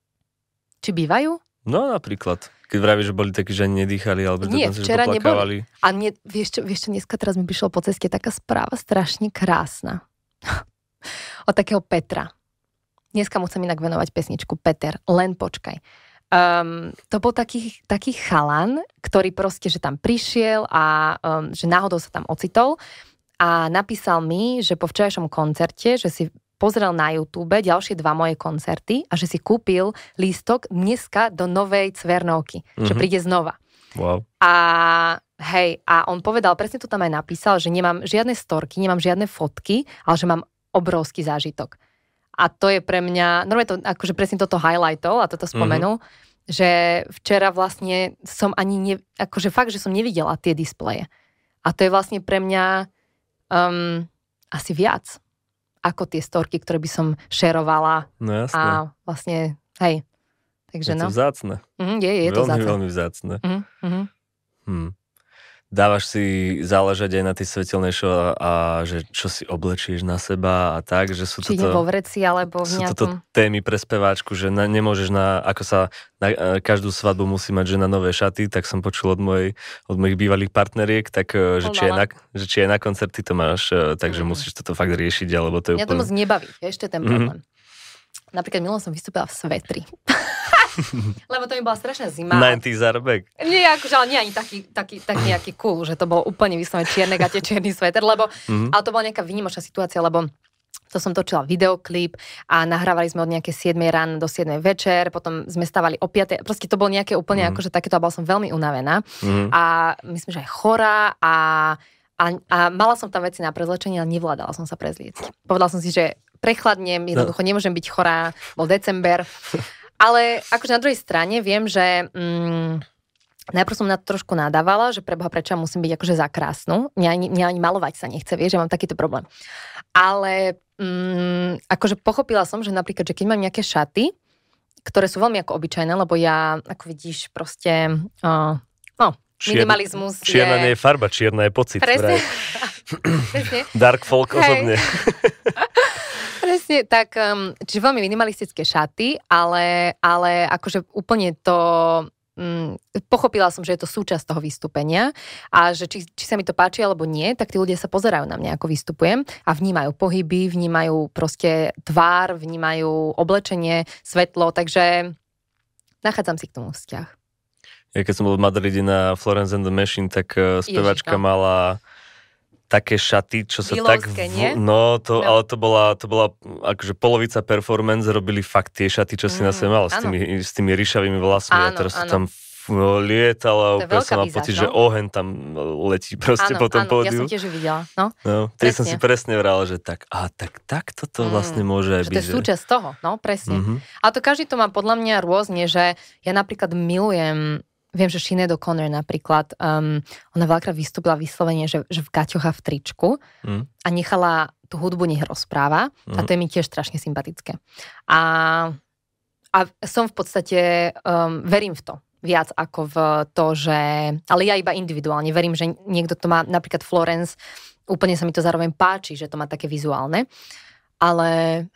Či bývajú? No napríklad. Keď vravíš, že boli takí, že ani nedýchali, alebo nie, dokonca, včera že poplakávali. Neboli. A nie, vieš čo, vieš čo, dneska teraz mi prišlo po ceste taká správa strašne krásna. Od takého Petra. Dneska mu chcem inak venovať pesničku. Peter, len počkaj. Um, to bol taký, taký chalan, ktorý proste, že tam prišiel a um, že náhodou sa tam ocitol a napísal mi, že po včerajšom koncerte, že si pozrel na YouTube ďalšie dva moje koncerty a že si kúpil lístok dneska do novej Cvernovky, mm-hmm. že príde znova. Wow. A hej, a on povedal, presne to tam aj napísal, že nemám žiadne storky, nemám žiadne fotky, ale že mám obrovský zážitok. A to je pre mňa, normálne to, akože presne toto highlightol a toto spomenul, mm-hmm. že včera vlastne som ani, ne, akože fakt, že som nevidela tie displeje. A to je vlastne pre mňa um, asi viac ako tie storky, ktoré by som šerovala. No jasné. A vlastne, hej. Takže, je to no. vzácne. Mm, je, je veľmi, to vzácne. Veľmi vzácne. Mm, mm. Hm. Dávaš si záležať aj na tých svetelnej show a, a že čo si oblečieš na seba a tak, že sú či toto... vo vreci, alebo v nejakom... Sú toto témy pre speváčku, že na, nemôžeš na... Ako sa na každú svadbu musí mať, že na nové šaty, tak som počul od, mojej, od mojich bývalých partneriek, tak že či, na, že či aj na koncerty to máš, takže mm. musíš toto fakt riešiť, alebo to je úplne... Mňa to moc nebaví, vieš, to je ten problém. Mm-hmm. Napríklad milo som vystúpila v svetri. Lebo to mi bola strašná zima. deväťdesiaty zárbek. Nie, akože, ale nie ani taký, taký, tak nejaký cool, že to bol úplne vyslovene čierne gate, čierny sveter, lebo, mm-hmm. ale to bola nejaká výnimočná situácia, lebo to som točila videoklip a nahrávali sme od nejaké siedmej ráno do siedmej večer, potom sme stávali o piatej, proste to bolo nejaké úplne mm-hmm. akože takéto a bola som veľmi unavená mm-hmm. a myslím, že aj chorá a, a, a mala som tam veci na prezlečenie, ale nevládala som sa prezliecť. Povedala som si, že prechladnem, jednoducho nemôžem byť chorá, bol december. Ale akože na druhej strane viem, že mm, najprv som na to trošku nadávala, že preboha, prečo musím byť akože za krásnu. Mňa ani, mňa ani malovať sa nechce, vieš, že mám takýto problém. Ale mm, akože pochopila som, že napríklad, že keď mám nejaké šaty, ktoré sú veľmi ako obyčajné, lebo ja, ako vidíš, proste, uh, no, Čier, minimalizmus čierna je... Čierna nie je farba, čierna je pocit. Presne. Presne. Dark folk osobne. Presne, tak, um, čiže veľmi minimalistické šaty, ale, ale akože úplne to, um, pochopila som, že je to súčasť toho vystúpenia a že či, či sa mi to páči alebo nie, tak tí ľudia sa pozerajú na mňa, ako vystupujem a vnímajú pohyby, vnímajú proste tvár, vnímajú oblečenie, svetlo, takže nachádzam si k tomu vzťah. Ja keď som bol v Madride na Florence and the Machine, tak uh, spevačka Ježiš, no. mala... také šaty, čo sa Bilovské, tak... V... No, to, no, ale to bola, to bola akože polovica performance, robili fakt tie šaty, čo si mm, na sebe mal, s tými, s tými ríšavými vlasmi áno, a teraz áno. sú tam lietala, úplne som mal pocit, no? Že oheň tam letí proste áno, po tom áno, pódiu. Áno, ja som tiež videla. No, no tiež som si presne vral, že tak, a tak, tak toto vlastne mm, môže aj byť. To je súčasť toho, no presne. Mm-hmm. A to každý to má podľa mňa rôzne, že ja napríklad milujem, viem, že Sinéad O'Connor napríklad, um, ona veľakrát vystúpila vyslovene, že, že v gaťoch a v tričku mm. a nechala tú hudbu nech rozpráva mm. a to je mi tiež strašne sympatické. A, a som v podstate, um, verím v to. Viac ako v to, že... Ale ja iba individuálne verím, že niekto to má, napríklad Florence, úplne sa mi to zároveň páči, že to má také vizuálne. Ale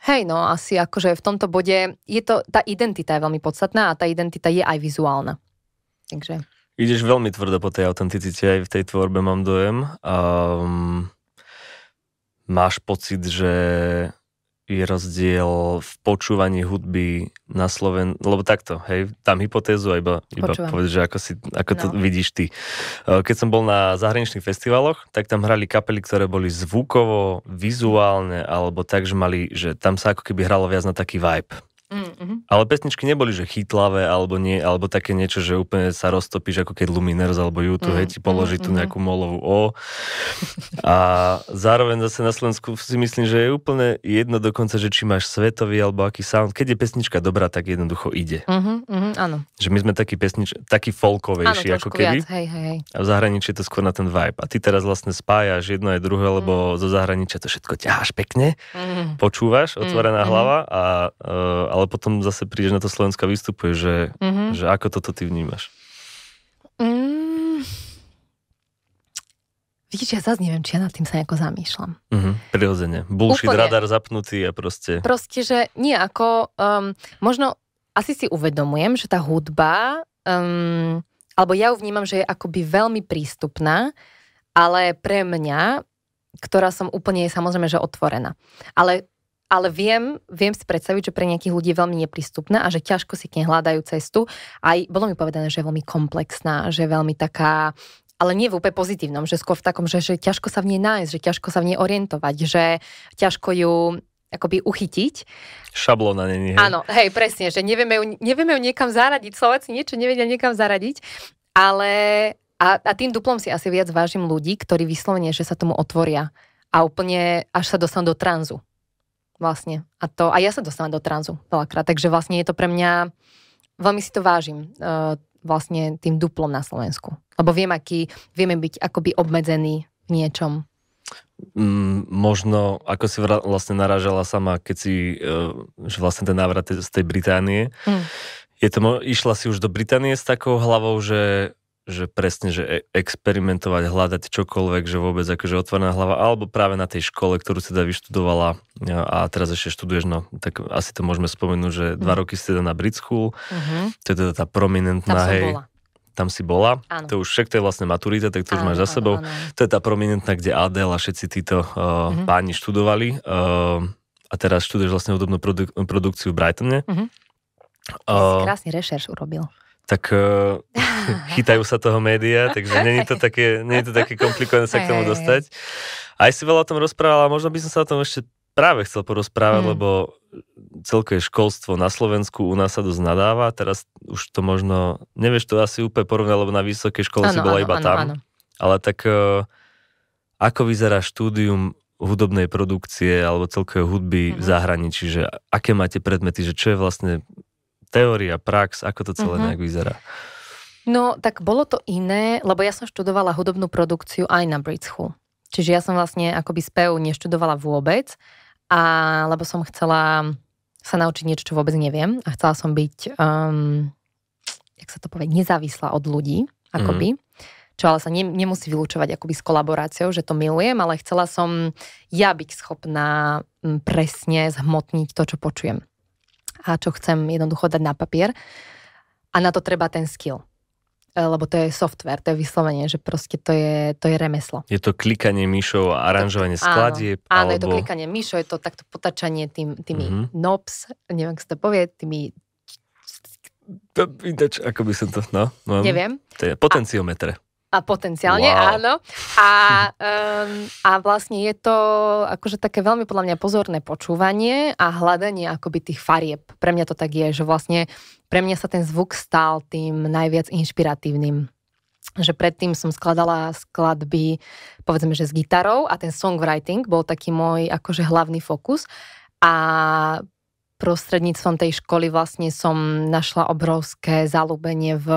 hej, no asi akože v tomto bode je to, tá identita je veľmi podstatná a tá identita je aj vizuálna. Takže... Ideš veľmi tvrdo po tej autenticite, aj v tej tvorbe mám dojem. Um, máš pocit, že... je rozdiel v počúvaní hudby na Slovensku, lebo takto, hej, tam hypotézu, iba, iba povedz, že ako, si, ako no. to vidíš ty. Keď som bol na zahraničných festivaloch, tak tam hrali kapely, ktoré boli zvukovo, vizuálne, alebo tak, že mali, že tam sa ako keby hralo viac na taký vibe. Mm-hmm. Ale pesničky neboli, že chytlavé, alebo nie, alebo také niečo, že úplne sa roztopíš, ako keď Lumineers alebo YouTube, mm-hmm. hej, ti položí mm-hmm. tú nejakú molovú O. A zároveň zase na Slovensku si myslím, že je úplne jedno dokonca, že či máš svetový, alebo aký sound. Keď je pesnička dobrá, tak jednoducho ide. Mm-hmm, áno. Že my sme takí pesnič, takí folkovejší, áno, ako keby. Viac, hej, hej. A v zahraničí je to skôr na ten vibe. A ty teraz vlastne spájaš jedno aj druhé, mm-hmm. lebo zo zahraničia to všetko ťaháš pekne, mm-hmm. počúvaš, otvorená mm-hmm. hlava a uh, ale potom zase prídeš na to Slovenska výstupuje, že, mm-hmm. že ako toto ty vnímaš? Mm. Vidíš, ja zase neviem, či ja nad tým sa nejako zamýšľam. Mm-hmm. Prirodzene. Bullshit, úplne. Radar zapnutý a proste... Proste, že nie, ako... Um, možno asi si uvedomujem, že tá hudba, um, alebo ja ju vnímam, že je akoby veľmi prístupná, ale pre mňa, ktorá som úplne je samozrejme, že otvorená. Ale... Ale viem, viem si predstaviť, že pre nejakých ľudí je veľmi neprístupná a že ťažko si k nej hľadajú cestu. Aj bolo mi povedané, že je veľmi komplexná, že je veľmi taká, ale nie v úplne pozitívnom, že skôr v takom, že, že ťažko sa v nej nájsť, že ťažko sa v nej orientovať, že ťažko ju akoby uchytiť. Šablóna není, hej. Áno, hej, presne, že nevieme ju, nevieme ju niekam zaradiť, Slováci niečo nevedia niekam zaradiť, ale a, a tým duplom si asi viac vážim ľudí, ktorí vyslovene, že sa tomu otvoria a úplne až sa dostanú do tranzu. Vlastne. A, to, a ja sa dostávam do tranzu veľakrát, takže vlastne je to pre mňa, veľmi si to vážim e, vlastne tým duplom na Slovensku. Lebo viem, aký, vieme byť akoby obmedzení v niečom. Mm, možno, ako si vlastne narážala sama, keď si, e, že vlastne ten návrat z tej Británie, mm. je to, išla si už do Británie s takou hlavou, že že presne, že experimentovať, hľadať čokoľvek, že vôbec akože otvorená hlava, alebo práve na tej škole, ktorú si teda vyštudovala a teraz ešte študuješ, no tak asi to môžeme spomenúť, že dva roky si teda na Brit School, uh-huh. to je teda tá prominentná, tam hej, bola. tam si bola, áno. To už však to je vlastne maturita, tak to áno, už máš za sebou, áno, áno. To je tá prominentná, kde Adel a všetci títo uh, uh-huh. páni študovali uh, a teraz študuješ vlastne hudobnú produk- produkciu v Brightone. Uh-huh. Uh, si krásny rešerš urobil. Tak uh, chytajú sa toho média, takže nie je to také, nie je to také komplikované sa k tomu dostať. Aj si veľa o tom rozprávala, možno by som sa o tom ešte práve chcel porozprávať, mm. lebo celkové školstvo na Slovensku u nás sa dosť nadáva, teraz už to možno, nevieš to asi úplne porovnať, lebo na vysokej škole ano, si bola ano, iba ano, tam. Ano. Ale tak uh, ako vyzerá štúdium hudobnej produkcie alebo celkové hudby mm. v zahraničí, že aké máte predmety, že čo je vlastne... Teória, prax, ako to celé mm-hmm. nejak vyzerá? No, tak bolo to iné, lebo ja som študovala hudobnú produkciu aj na Brit School. Čiže ja som vlastne akoby spev neštudovala vôbec, a, lebo som chcela sa naučiť niečo, čo vôbec neviem. A chcela som byť, um, jak sa to povie, nezávislá od ľudí, akoby. Mm-hmm. Čo ale sa ne, nemusí vylúčovať akoby s kolaboráciou, že to milujem, ale chcela som ja byť schopná presne zhmotniť to, čo počujem. A čo chcem jednoducho dať na papier. A na to treba ten skill. Lebo to je software, to je vyslovenie, že proste to je, to je remeslo. Je to klikanie myšov a aranžovanie to, skladieb? Áno, alebo... je to klikanie myšov, je to takto potačanie tým, tými mm-hmm. knobs, neviem, ak sa to povie, tými... To, ináč, ako by som to... No, neviem. To je potenciometre. A, A potenciálne, wow. Áno. A, um, a vlastne je to akože také veľmi podľa mňa pozorné počúvanie a hľadanie akoby tých farieb. Pre mňa to tak je, že vlastne pre mňa sa ten zvuk stal tým najviac inšpiratívnym. Že predtým som skladala skladby, povedzme, že s gitarou a ten songwriting bol taký môj akože hlavný fokus. A prostredníctvom tej školy vlastne som našla obrovské zaľúbenie v...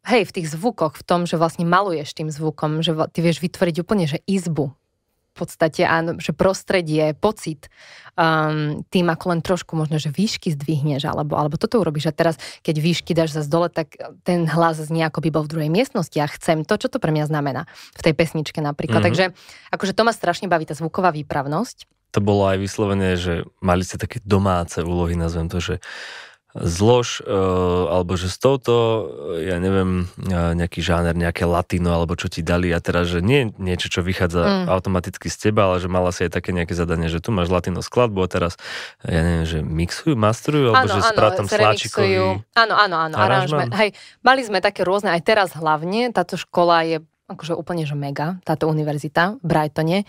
Hej, v tých zvukoch, v tom, že vlastne maluješ tým zvukom, že ty vieš vytvoriť úplne, že izbu, v podstate, áno, že prostredie, pocit, um, tým ako len trošku možno, že výšky zdvihneš, alebo, alebo toto urobíš. A teraz, keď výšky dáš zase dole, tak ten hlas znie, ako by bol v druhej miestnosti a chcem to, čo to pre mňa znamená v tej pesničke napríklad. Mm-hmm. Takže akože to ma strašne baví, tá zvuková výpravnosť. To bolo aj vyslovene, že mali ste také domáce úlohy, nazvem to, že zlož, alebo že s touto, ja neviem, nejaký žáner, nejaké latino, alebo čo ti dali a teraz, že nie niečo, čo vychádza mm. automaticky z teba, ale že mala si aj také nejaké zadanie, že tu máš latino skladbu a teraz, ja neviem, že mixujú, masterujú, alebo áno, že s Pratom Sláčikový. Áno, áno, áno, aranžment. Hej, mali sme také rôzne, aj teraz hlavne, táto škola je akože úplne, že mega, táto univerzita v Brightone,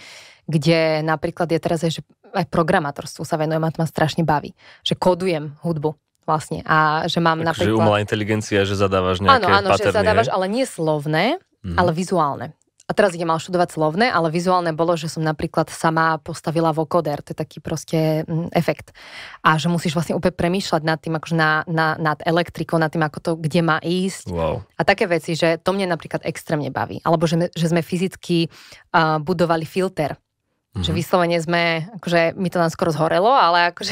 kde napríklad je teraz aj, že aj programátorstvu sa venujem a to ma strašne baví, že kodujem hudbu. Vlastne. A že mám tak, napríklad... Že umelá inteligencia, že zadávaš nejaké paterny. Áno, áno, paternie. Že zadávaš, ale nie slovné, mm. ale vizuálne. A teraz idem mal študovať slovné, ale vizuálne bolo, že som napríklad sama postavila vokoder, to je taký proste efekt. A že musíš vlastne úplne premýšľať nad tým, akože na, na, nad elektrikou, nad tým, ako to, kde má ísť. Wow. A také veci, že to mne napríklad extrémne baví. Alebo že, že sme fyzicky uh, budovali filter. Mm-hmm. Že vyslovene sme, akože mi to nám skoro zhorelo, ale akože,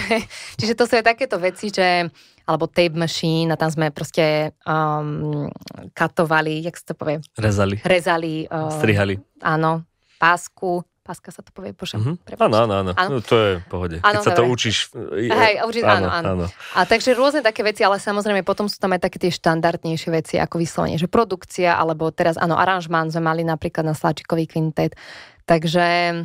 čiže to sú aj takéto veci, že, alebo tape machine a tam sme proste um, katovali, jak sa to povie? Rezali. Rezali. Uh, Strihali. Áno, pásku. Páska sa to povie, bože, mm-hmm. prepáčte. Áno, áno, áno, áno. No, to je v pohode. Áno, keď sa dobre. To učíš. Je... Hej, učiť, áno, áno, áno. áno. A takže rôzne také veci, ale samozrejme potom sú tam aj také tie štandardnejšie veci, ako vyslovene, že produkcia, alebo teraz, áno, aranžmán sme mali napríklad na Sláčikový kvintet. Takže...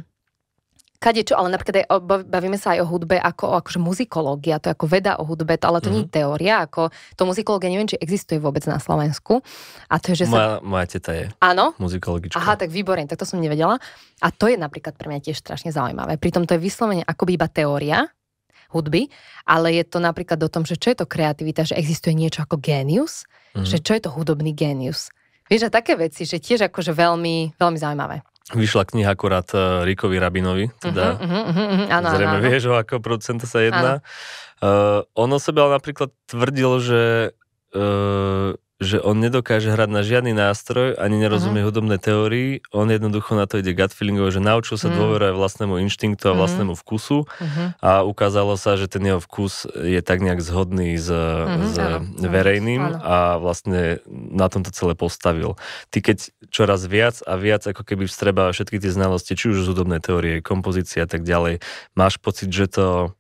Kadečo, ale napríklad aj o, bavíme sa aj o hudbe ako o akože muzikológia, to je ako veda o hudbe, to, ale to mm-hmm. nie je teória, ako to muzikológia, neviem, či existuje vôbec na Slovensku. A to je, že moja, sa... moja teta je áno? muzikologička. Aha, tak výborne, tak to som nevedela. A to je napríklad pre mňa tiež strašne zaujímavé. Pritom to je vyslovene akoby iba teória hudby, ale je to napríklad o tom, že čo je to kreativita, že existuje niečo ako génius, mm-hmm. že čo je to hudobný génius. Vieš, a také veci, že tiež akože veľmi, veľmi zaujímavé. Vyšla kniha akurát Rickovi Rubinovi, teda uh-huh, uh-huh, uh-huh, uh-huh. Ano, zrejme ano, vieš, o akého producenta sa jedná. Uh, on o sebe ale napríklad tvrdil, že, uh, že on nedokáže hrať na žiadny nástroj, ani nerozumie uh-huh. hudobnej teórii, on jednoducho na to ide gut feelingovo, že naučil sa uh-huh. dôverovať vlastnému inštinktu a vlastnému vkusu uh-huh. a ukázalo sa, že ten jeho vkus je tak nejak zhodný s, uh-huh, s ano, verejným ano. A vlastne na tom to celé postavil. Ty keď čoraz viac a viac, ako keby vstrebáva všetky tie znalosti, či už z hudobnej teórie, kompozície a tak ďalej. Máš pocit, že to,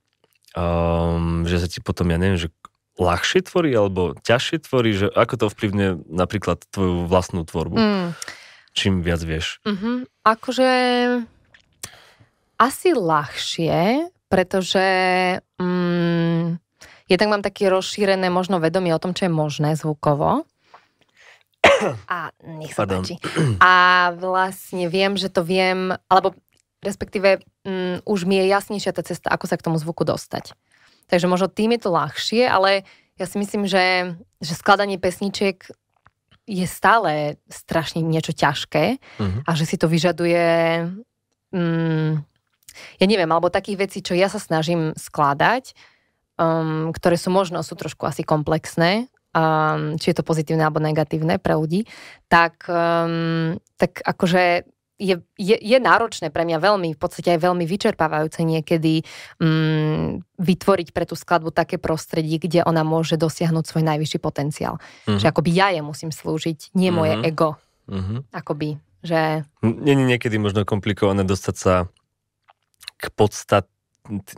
um, že sa ti potom, ja neviem, že ľahšie tvorí, alebo ťažšie tvorí, že ako to ovplyvňuje napríklad tvoju vlastnú tvorbu? Mm. Čím viac vieš? Mm-hmm. Akože asi ľahšie, pretože mm, jednak mám také rozšírené možno vedomie o tom, čo je možné zvukovo. A nech sa páči. A vlastne viem, že to viem, alebo respektíve m, už mi je jasnejšia tá cesta, ako sa k tomu zvuku dostať. Takže možno tým je to ľahšie, ale ja si myslím, že, že skladanie pesničiek je stále strašne niečo ťažké uh-huh. a že si to vyžaduje m, ja neviem, alebo takých vecí, čo ja sa snažím skladať, um, ktoré sú možno, sú trošku asi komplexné, Um, či je to pozitívne alebo negatívne pre ľudí, tak, um, tak akože je, je, je náročné pre mňa veľmi, v podstate aj veľmi vyčerpávajúce niekedy um, vytvoriť pre tú skladbu také prostredie, kde ona môže dosiahnuť svoj najvyšší potenciál. Uh-huh. Že akoby ja je musím slúžiť, nie moje uh-huh. ego. Uh-huh. Akoby, že... Nie je niekedy možno komplikované dostať sa k podstate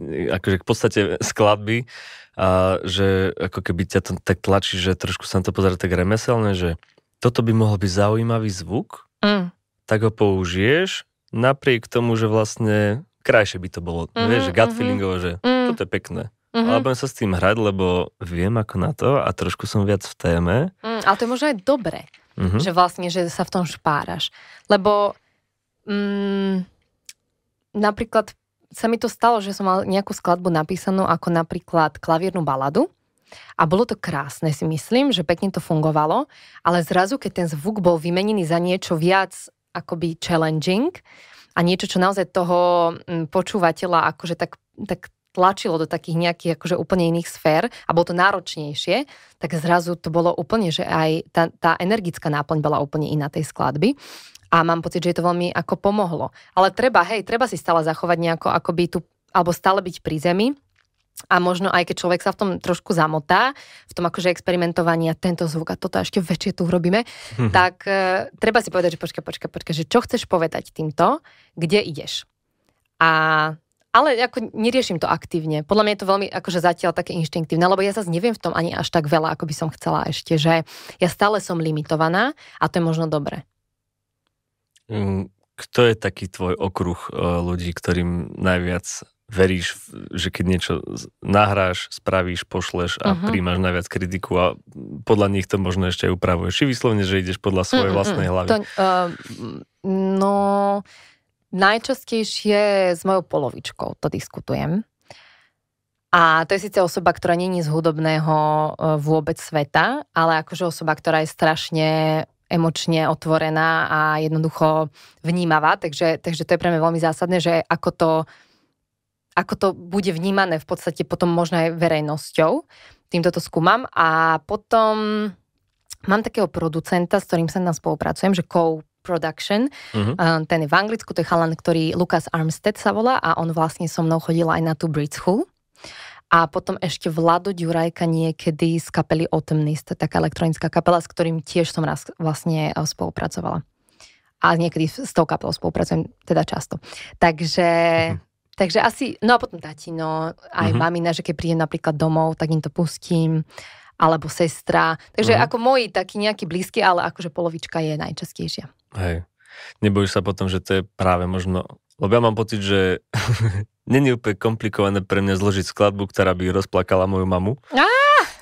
akože v podstate skladby a že ako keby ťa to tak tlačí, že trošku sa to pozerá tak remeselné, že toto by mohol byť zaujímavý zvuk, mm. tak ho použiješ, napriek tomu, že vlastne krajšie by to bolo, mm-hmm, vieš, gut mm-hmm. feelingovo, že mm. toto je pekné. Mm-hmm. Ale budem sa s tým hrať, lebo viem ako na to a trošku som viac v téme. Mm, ale to je možno aj dobre. Mm-hmm. Že vlastne, že sa v tom špáraš. Lebo mm, napríklad sa mi to stalo, že som mal nejakú skladbu napísanú ako napríklad klavírnu baladu a bolo to krásne, si myslím, že pekne to fungovalo, ale zrazu, keď ten zvuk bol vymenený za niečo viac akoby challenging a niečo, čo naozaj toho počúvateľa akože tak, tak tlačilo do takých nejakých akože úplne iných sfér a bolo to náročnejšie, tak zrazu to bolo úplne, že aj tá, tá energická náplň bola úplne iná tej skladby. A mám pocit, že to veľmi ako pomohlo. Ale treba, hej, treba si stále zachovať nejako akoby tu, alebo stále byť pri zemi. A možno aj keď človek sa v tom trošku zamotá, v tom akože experimentovaní a tento zvuk a toto ešte väčšie tu robíme, hm. tak e, treba si povedať, že počkaj, počkaj, počkaj, že čo chceš povedať týmto, kde ideš. A, ale ako neriešim to aktívne. Podľa mňa je to veľmi akože zatiaľ také inštinktívne, lebo ja zase neviem v tom ani až tak veľa, ako by som chcela ešte, že ja stále som limitovaná a to je možno dobre. Kto je taký tvoj okruh ľudí, ktorým najviac veríš, že keď niečo nahráš, spravíš, pošleš a uh-huh. príjmaš najviac kritiku a podľa nich to možno ešte aj upravuješ? Či vyslovne, že ideš podľa svojej uh-huh. vlastnej hlavy? To, uh, no, najčastejšie s mojou polovičkou to diskutujem. A to je síce osoba, ktorá nie je z hudobného vôbec sveta, ale akože osoba, ktorá je strašne emočne otvorená a jednoducho vnímavá, takže, takže to je pre mňa veľmi zásadné, že ako to, ako to bude vnímané v podstate potom možno aj verejnosťou. Týmto to skúmam a potom mám takého producenta, s ktorým sa tam spolupracujem, že co-production, uh-huh. ten je v Anglicku, to je chalan, ktorý Lucas Armstead sa volá a on vlastne so mnou chodil aj na tú Brit School. A potom ešte Vladu Ďurajka niekedy z kapely Autumnist, taká elektronická kapela, s ktorým tiež som raz vlastne spolupracovala. A niekedy s tou kapelou spolupracujem, teda často. Takže, uh-huh. takže asi, no a potom tatino, aj uh-huh. mamina, že keď prídem napríklad domov, tak im to pustím, alebo sestra. Takže uh-huh. ako moji, taký nejaký blízky, ale akože polovička je najčastejšia. Hej. Nebojíš sa potom, že to je práve možno... Lebo ja mám pocit, že není úplne komplikované pre mňa zložiť skladbu, ktorá by rozplakala moju mamu. Á!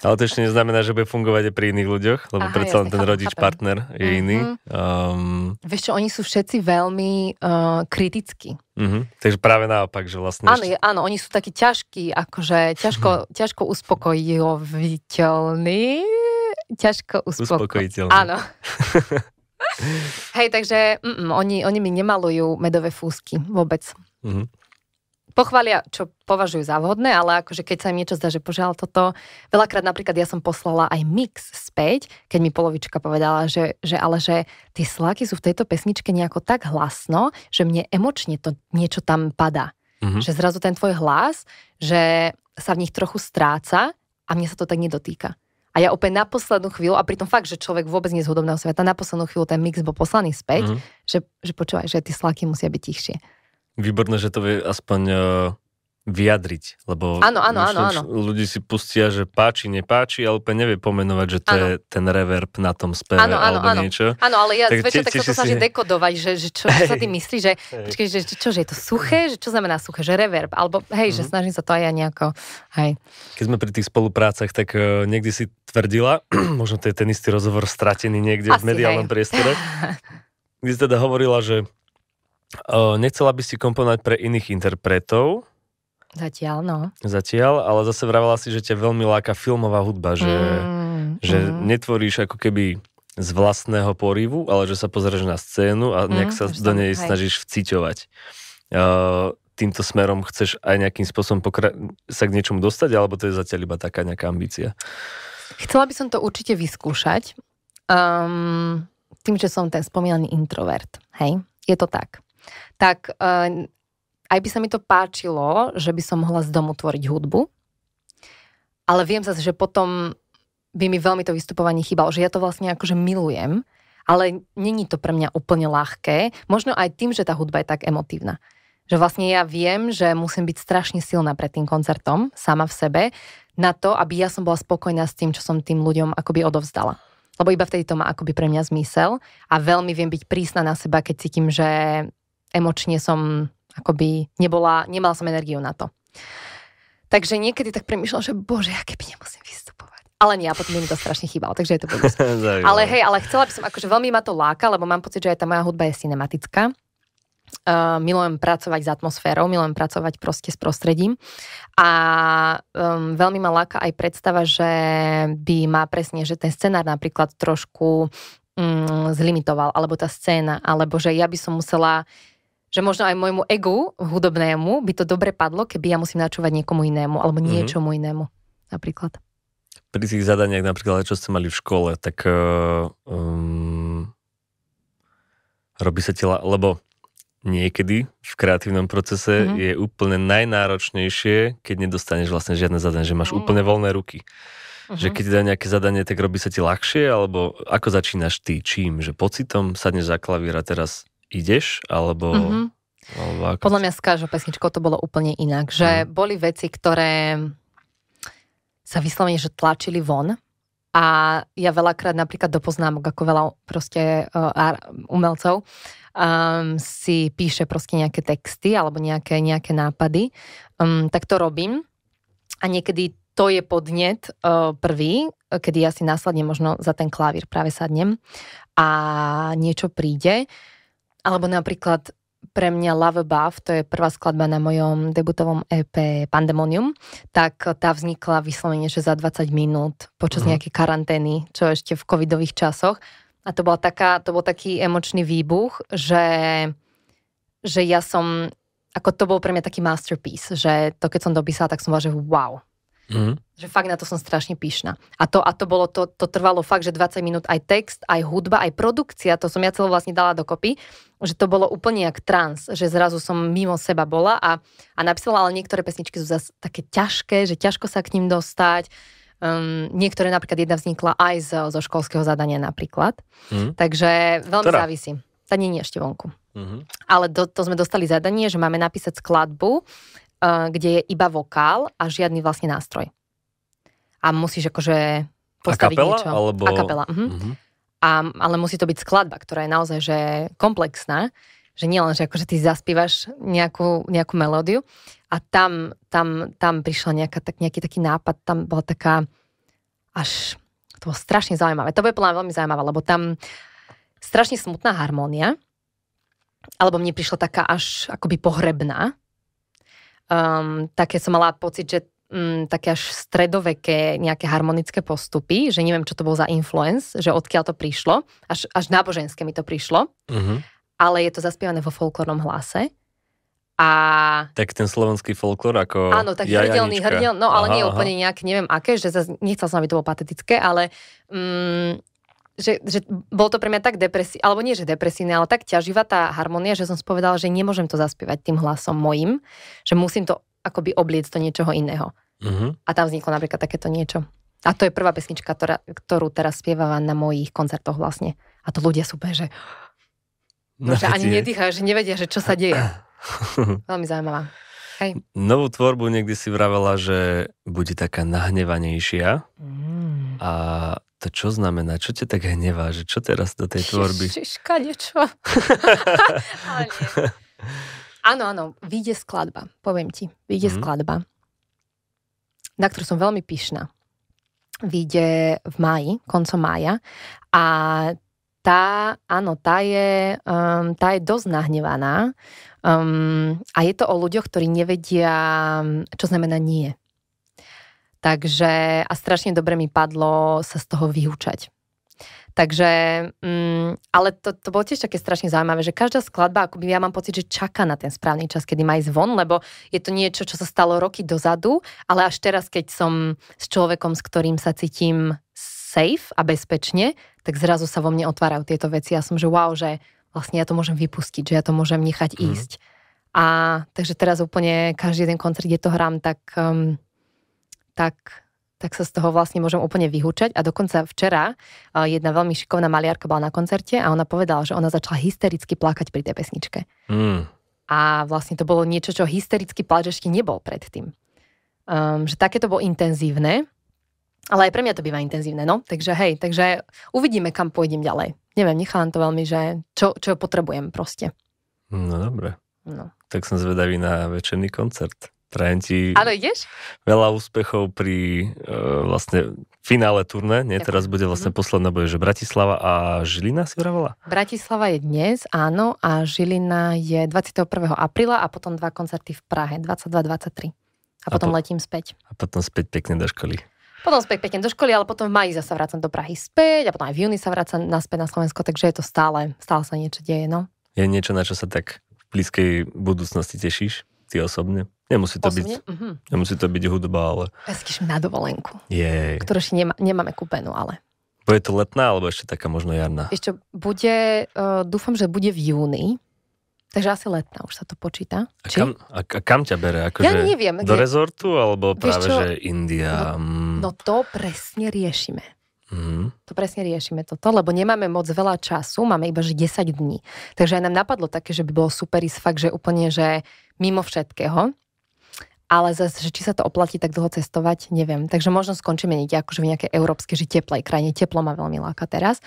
Ale to ešte neznamená, že bude fungovať aj pri iných ľuďoch, lebo predsa len ten chápem, rodič, chápem. Partner je mm-hmm. iný. Um... Vieš čo, oni sú všetci veľmi uh, kritickí. Uh-huh. Takže práve naopak, že vlastne... Áno, ešte... áno, oni sú takí ťažkí, akože ťažko, ťažko uspokojiteľní. Ťažko uspoko... uspokojiteľní. Áno. Hej, takže mm, oni, oni mi nemalujú medové fúsky vôbec. Mm-hmm. Pochvália, čo považujú za vhodné, ale akože keď sa im niečo zdá, že požiaľ toto. Veľakrát napríklad ja som poslala aj mix späť, keď mi polovička povedala, že, že ale že tie sláky sú v tejto pesničke nejako tak hlasno, že mne emočne to niečo tam padá. Mm-hmm. Že zrazu ten tvoj hlas, že sa v nich trochu stráca a mne sa to tak nedotýka. A ja opäť na poslednú chvíľu, a pritom fakt, že človek vôbec nie z hudobného sveta, na poslednú chvíľu ten mix bol poslaný späť, mm. že, že počúvaj, že tie sláky musia byť tichšie. Výborné, že to vie aspoň uh, vyjadriť, lebo áno, áno, áno, áno. ľudí si pustia, že páči, nepáči, ale úplne nevie pomenovať, že to áno. je ten reverb na tom speve áno, áno, alebo áno. niečo. Áno, ale ja zväčša tak sa snažím dekodovať, že, že čo hey. Sa ty myslíš, že, hey. že, že čo, že je to suché, že čo znamená suché, že reverb, alebo hej, mm-hmm. že snažím sa to aj ja nejako, hej. Keď sme pri tých spoluprácach, tak uh, niekdy si tvrdila, možno to je ten istý rozhovor stratený niekde asi, v mediálnom hej. priestore, kde si teda hovorila, že Uh, nechcela by si komponovať pre iných interpretov. Zatiaľ, no. Zatiaľ, ale zase vravala si, že ťa veľmi láka filmová hudba, že, mm, že mm. netvoríš ako keby z vlastného poryvu, ale že sa pozrieš na scénu a nejak mm, sa do nej hej. snažíš vciťovať. Uh, týmto smerom chceš aj nejakým spôsobom pokra- sa k niečomu dostať, alebo to je zatiaľ iba taká nejaká ambícia? Chcela by som to určite vyskúšať. Um, tým, že som ten spomínaný introvert. Hej, je to tak. tak uh, aj by sa mi to páčilo, že by som mohla z domu tvoriť hudbu, ale viem zase, že potom by mi veľmi to vystupovanie chýbalo, že ja to vlastne akože milujem, ale není to pre mňa úplne ľahké, možno aj tým, že tá hudba je tak emotívna. Že vlastne ja viem, že musím byť strašne silná pred tým koncertom, sama v sebe, na to, aby ja som bola spokojná s tým, čo som tým ľuďom akoby odovzdala. Lebo iba vtedy to má akoby pre mňa zmysel a veľmi viem byť prísna na seba, keď cítim, že emočne som akoby nebola, nemala som energiu na to. Takže niekedy tak premýšľam, že bože, ja keby nemusím vystupovať. Ale nie, a potom mi to strašne chýbalo, takže je to bonus. Ale hej, ale chcela by som, akože veľmi ma to láka, lebo mám pocit, že aj tá moja hudba je cinematická. Uh, milujem pracovať s atmosférou, milujem pracovať proste s prostredím a um, veľmi ma láka aj predstava, že by ma presne, že ten scenár napríklad trošku um, zlimitoval, alebo tá scéna, alebo že ja by som musela, že možno aj môjmu egu hudobnému by to dobre padlo, keby ja musím načúvať niekomu inému, alebo niečomu mm-hmm. inému napríklad. Pri tých zadaniach napríklad, čo ste mali v škole, tak um, robí sa tela, lebo niekedy v kreatívnom procese mm-hmm. je úplne najnáročnejšie, keď nedostaneš vlastne žiadne zadanie, že máš úplne voľné ruky. Mm-hmm. Že keď ti dá nejaké zadanie, tak robí sa ti ľahšie, alebo ako začínaš ty? Čím? Že pocitom sadneš za klavír a teraz ideš? Alebo... Mm-hmm. alebo ako... Podľa mňa s každou pesničkou to bolo úplne inak. Že mm. boli veci, ktoré sa vyslovene, že tlačili von. A ja veľakrát napríklad do poznámok, ako veľa proste uh, umelcov, um, si píše proste nejaké texty alebo nejaké, nejaké nápady, um, tak to robím. A niekedy to je podnet uh, prvý, kedy ja si následne možno za ten klavír práve sadnem a niečo príde. Alebo napríklad pre mňa Love Above, to je prvá skladba na mojom debutovom é pé Pandemonium, tak tá vznikla vyslovene, že za dvadsať minút počas nejakej karantény, čo ešte v covidových časoch. A to bola taká, to bol taký emočný výbuch, že, že ja som, ako to bol pre mňa taký masterpiece, že to keď som dopísala, tak som bola, že wow. Mm-hmm. Že fakt na to som strašne pyšná. A to, a to bolo, to, to trvalo fakt, že dvadsať minút aj text, aj hudba, aj produkcia, to som ja celú vlastne dala dokopy, že to bolo úplne jak trans, že zrazu som mimo seba bola a, a napísala, ale niektoré pesničky sú zase také ťažké, že ťažko sa k ním dostať. Um, niektoré napríklad jedna vznikla aj zo, zo školského zadania napríklad. Mm-hmm. Takže veľmi Ktorá? závisí. Tá nie je ešte vonku. Mm-hmm. Ale do, to sme dostali zadanie, že máme napísať skladbu, kde je iba vokál a žiadny vlastne nástroj. A musíš akože postaviť a kapela, niečo. Alebo... A kapela, mhm. mhm. A, ale musí to byť skladba, ktorá je naozaj že komplexná, že nielen, že akože ty zaspívaš nejakú, nejakú melódiu a tam, tam, tam prišla nejaká, tak, nejaký taký nápad, tam bola taká až... To bolo strašne zaujímavé. To bude veľmi zaujímavé, lebo tam strašne smutná harmónia, alebo mne prišla taká až akoby pohrebná. Um, také som mala pocit, že um, také až stredoveké nejaké harmonické postupy, že neviem, čo to bol za influence, že odkiaľ to prišlo, až, až náboženské mi to prišlo, uh-huh. ale je to zaspievané vo folklórnom hlase. A... Tak ten slovenský folklór ako Áno, tak hrdelný, hrdelný, no ale aha, nie je úplne nejaké, neviem aké, že zase, nechcel som, aby to bolo patetické, ale um, že, že bolo to pre mňa tak depresívne, alebo nie, že depresívne, ale tak ťaživá tá harmonia, že som spovedala, že nemôžem to zaspievať tým hlasom mojím, že musím to akoby obliecť do niečoho iného. Uh-huh. A tam vzniklo napríklad takéto niečo. A to je prvá pesnička, ktorá, ktorú teraz spievam na mojich koncertoch vlastne. A to ľudia sú úplne, že, no, že ani nedýchajú, že nevedia, že čo sa deje. Veľmi zaujímavá. Hej. Novú tvorbu niekdy si vravela, že bude taká nahnevanejšia. Mm. A to čo znamená? Čo ťa tak hnevá? Že čo teraz do tej tvorby? Ježiška, niečo. Ale nie. Áno, áno, vyjde skladba. Poviem ti, vyjde mm. skladba, na ktorú som veľmi pyšná. Vyjde v máji, koncom mája. A tá, áno, tá je, um, tá je dosť nahnevaná. Um, a je to o ľuďoch, ktorí nevedia, čo znamená nie. Takže, a strašne dobre mi padlo sa z toho vyučať. Takže, um, ale to, to bolo tiež také strašne zaujímavé, že každá skladba, akoby ja mám pocit, že čaká na ten správny čas, kedy má ísť von, lebo je to niečo, čo sa stalo roky dozadu, ale až teraz, keď som s človekom, s ktorým sa cítim safe a bezpečne, tak zrazu sa vo mne otvárajú tieto veci. Ja som, že wow, že vlastne ja to môžem vypustiť, že ja to môžem nechať mm. ísť. A takže teraz úplne každý jeden koncert, kde to hrám, tak... Um, Tak, tak sa z toho vlastne môžem úplne vyhúčať. A dokonca včera jedna veľmi šikovná maliarka bola na koncerte a ona povedala, že ona začala hystericky plakať pri tej pesničke. Mm. A vlastne to bolo niečo, čo hystericky pláč ešte nebol predtým. Um, že také to bolo intenzívne, ale aj pre mňa to býva intenzívne, no. Takže hej, takže uvidíme, kam pôjdem ďalej. Neviem, nechám to veľmi, že čo, čo potrebujem proste. No dobre. No. Tak som zvedavý na večerný koncert. Prajem ti ale ideš? Veľa úspechov pri uh, vlastne finále turné, nie? Ďakujem. Teraz bude vlastne posledná, bude, že Bratislava a Žilina si vravala? Bratislava je dnes, áno, a Žilina je dvadsiateho prvého apríla a potom dva koncerty v Prahe, dvadsiateho druhého dvadsiateho tretieho A, a potom po- letím späť. A potom späť pekne do školy. Potom späť pekne do školy, ale potom v máji zasa vracam do Prahy späť a potom aj v júni sa vracam naspäť na Slovensko, takže je to stále, stále sa niečo deje, no. Je niečo, na čo sa tak v blízkej budúcnosti tešíš? Ty osobne? Nemusí to osobne? byť, mm-hmm. nemusí to byť hudba, ale... Peskíš mi na dovolenku, Jej. ktorú ešte nema, nemáme kúpenú, ale... Bude to letná, alebo ešte taká možno jarná? Ešte bude, uh, dúfam, že bude v júni. Takže asi letná, už sa to počíta. A kam, a, a kam ťa bere? Ako ja že neviem. Do kde... rezortu, alebo práve, že India? No, no to presne riešime. Mm. To presne riešime toto, lebo nemáme moc veľa času, máme iba že desať dní. Takže aj nám napadlo také, že by bolo super ísť fakt, že úplne, že mimo všetkého. Ale zase, že či sa to oplatí tak dlho cestovať, neviem. Takže možno skončíme niekde akože v nejakej európskej, že teplej krajine. Teplo ma veľmi láka teraz.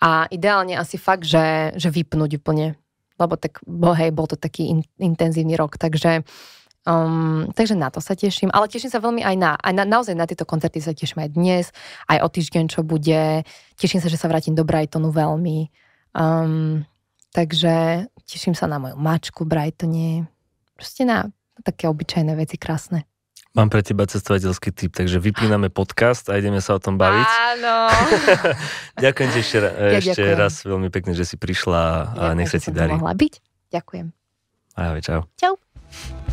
A ideálne asi fakt, že, že vypnúť úplne, lebo tak, bo hej, bol to taký in, intenzívny rok, takže, um, takže na to sa teším, ale teším sa veľmi aj na, aj na, naozaj na tieto koncerty sa teším aj dnes, aj o týždeň, čo bude, teším sa, že sa vrátim do Brightonu veľmi, um, takže teším sa na moju mačku v Brightone, proste na také obyčajné veci krásne. Mám pre teba cestovateľský tip, takže vypíname podcast a ideme sa o tom baviť. Áno. Ďakujem ti ešte, ra- ja ešte raz veľmi pekne, že si prišla a ďakujem, nech sa ti darí. Ďakujem, že som mohla byť. Ďakujem. Ahoj, čau. Čau.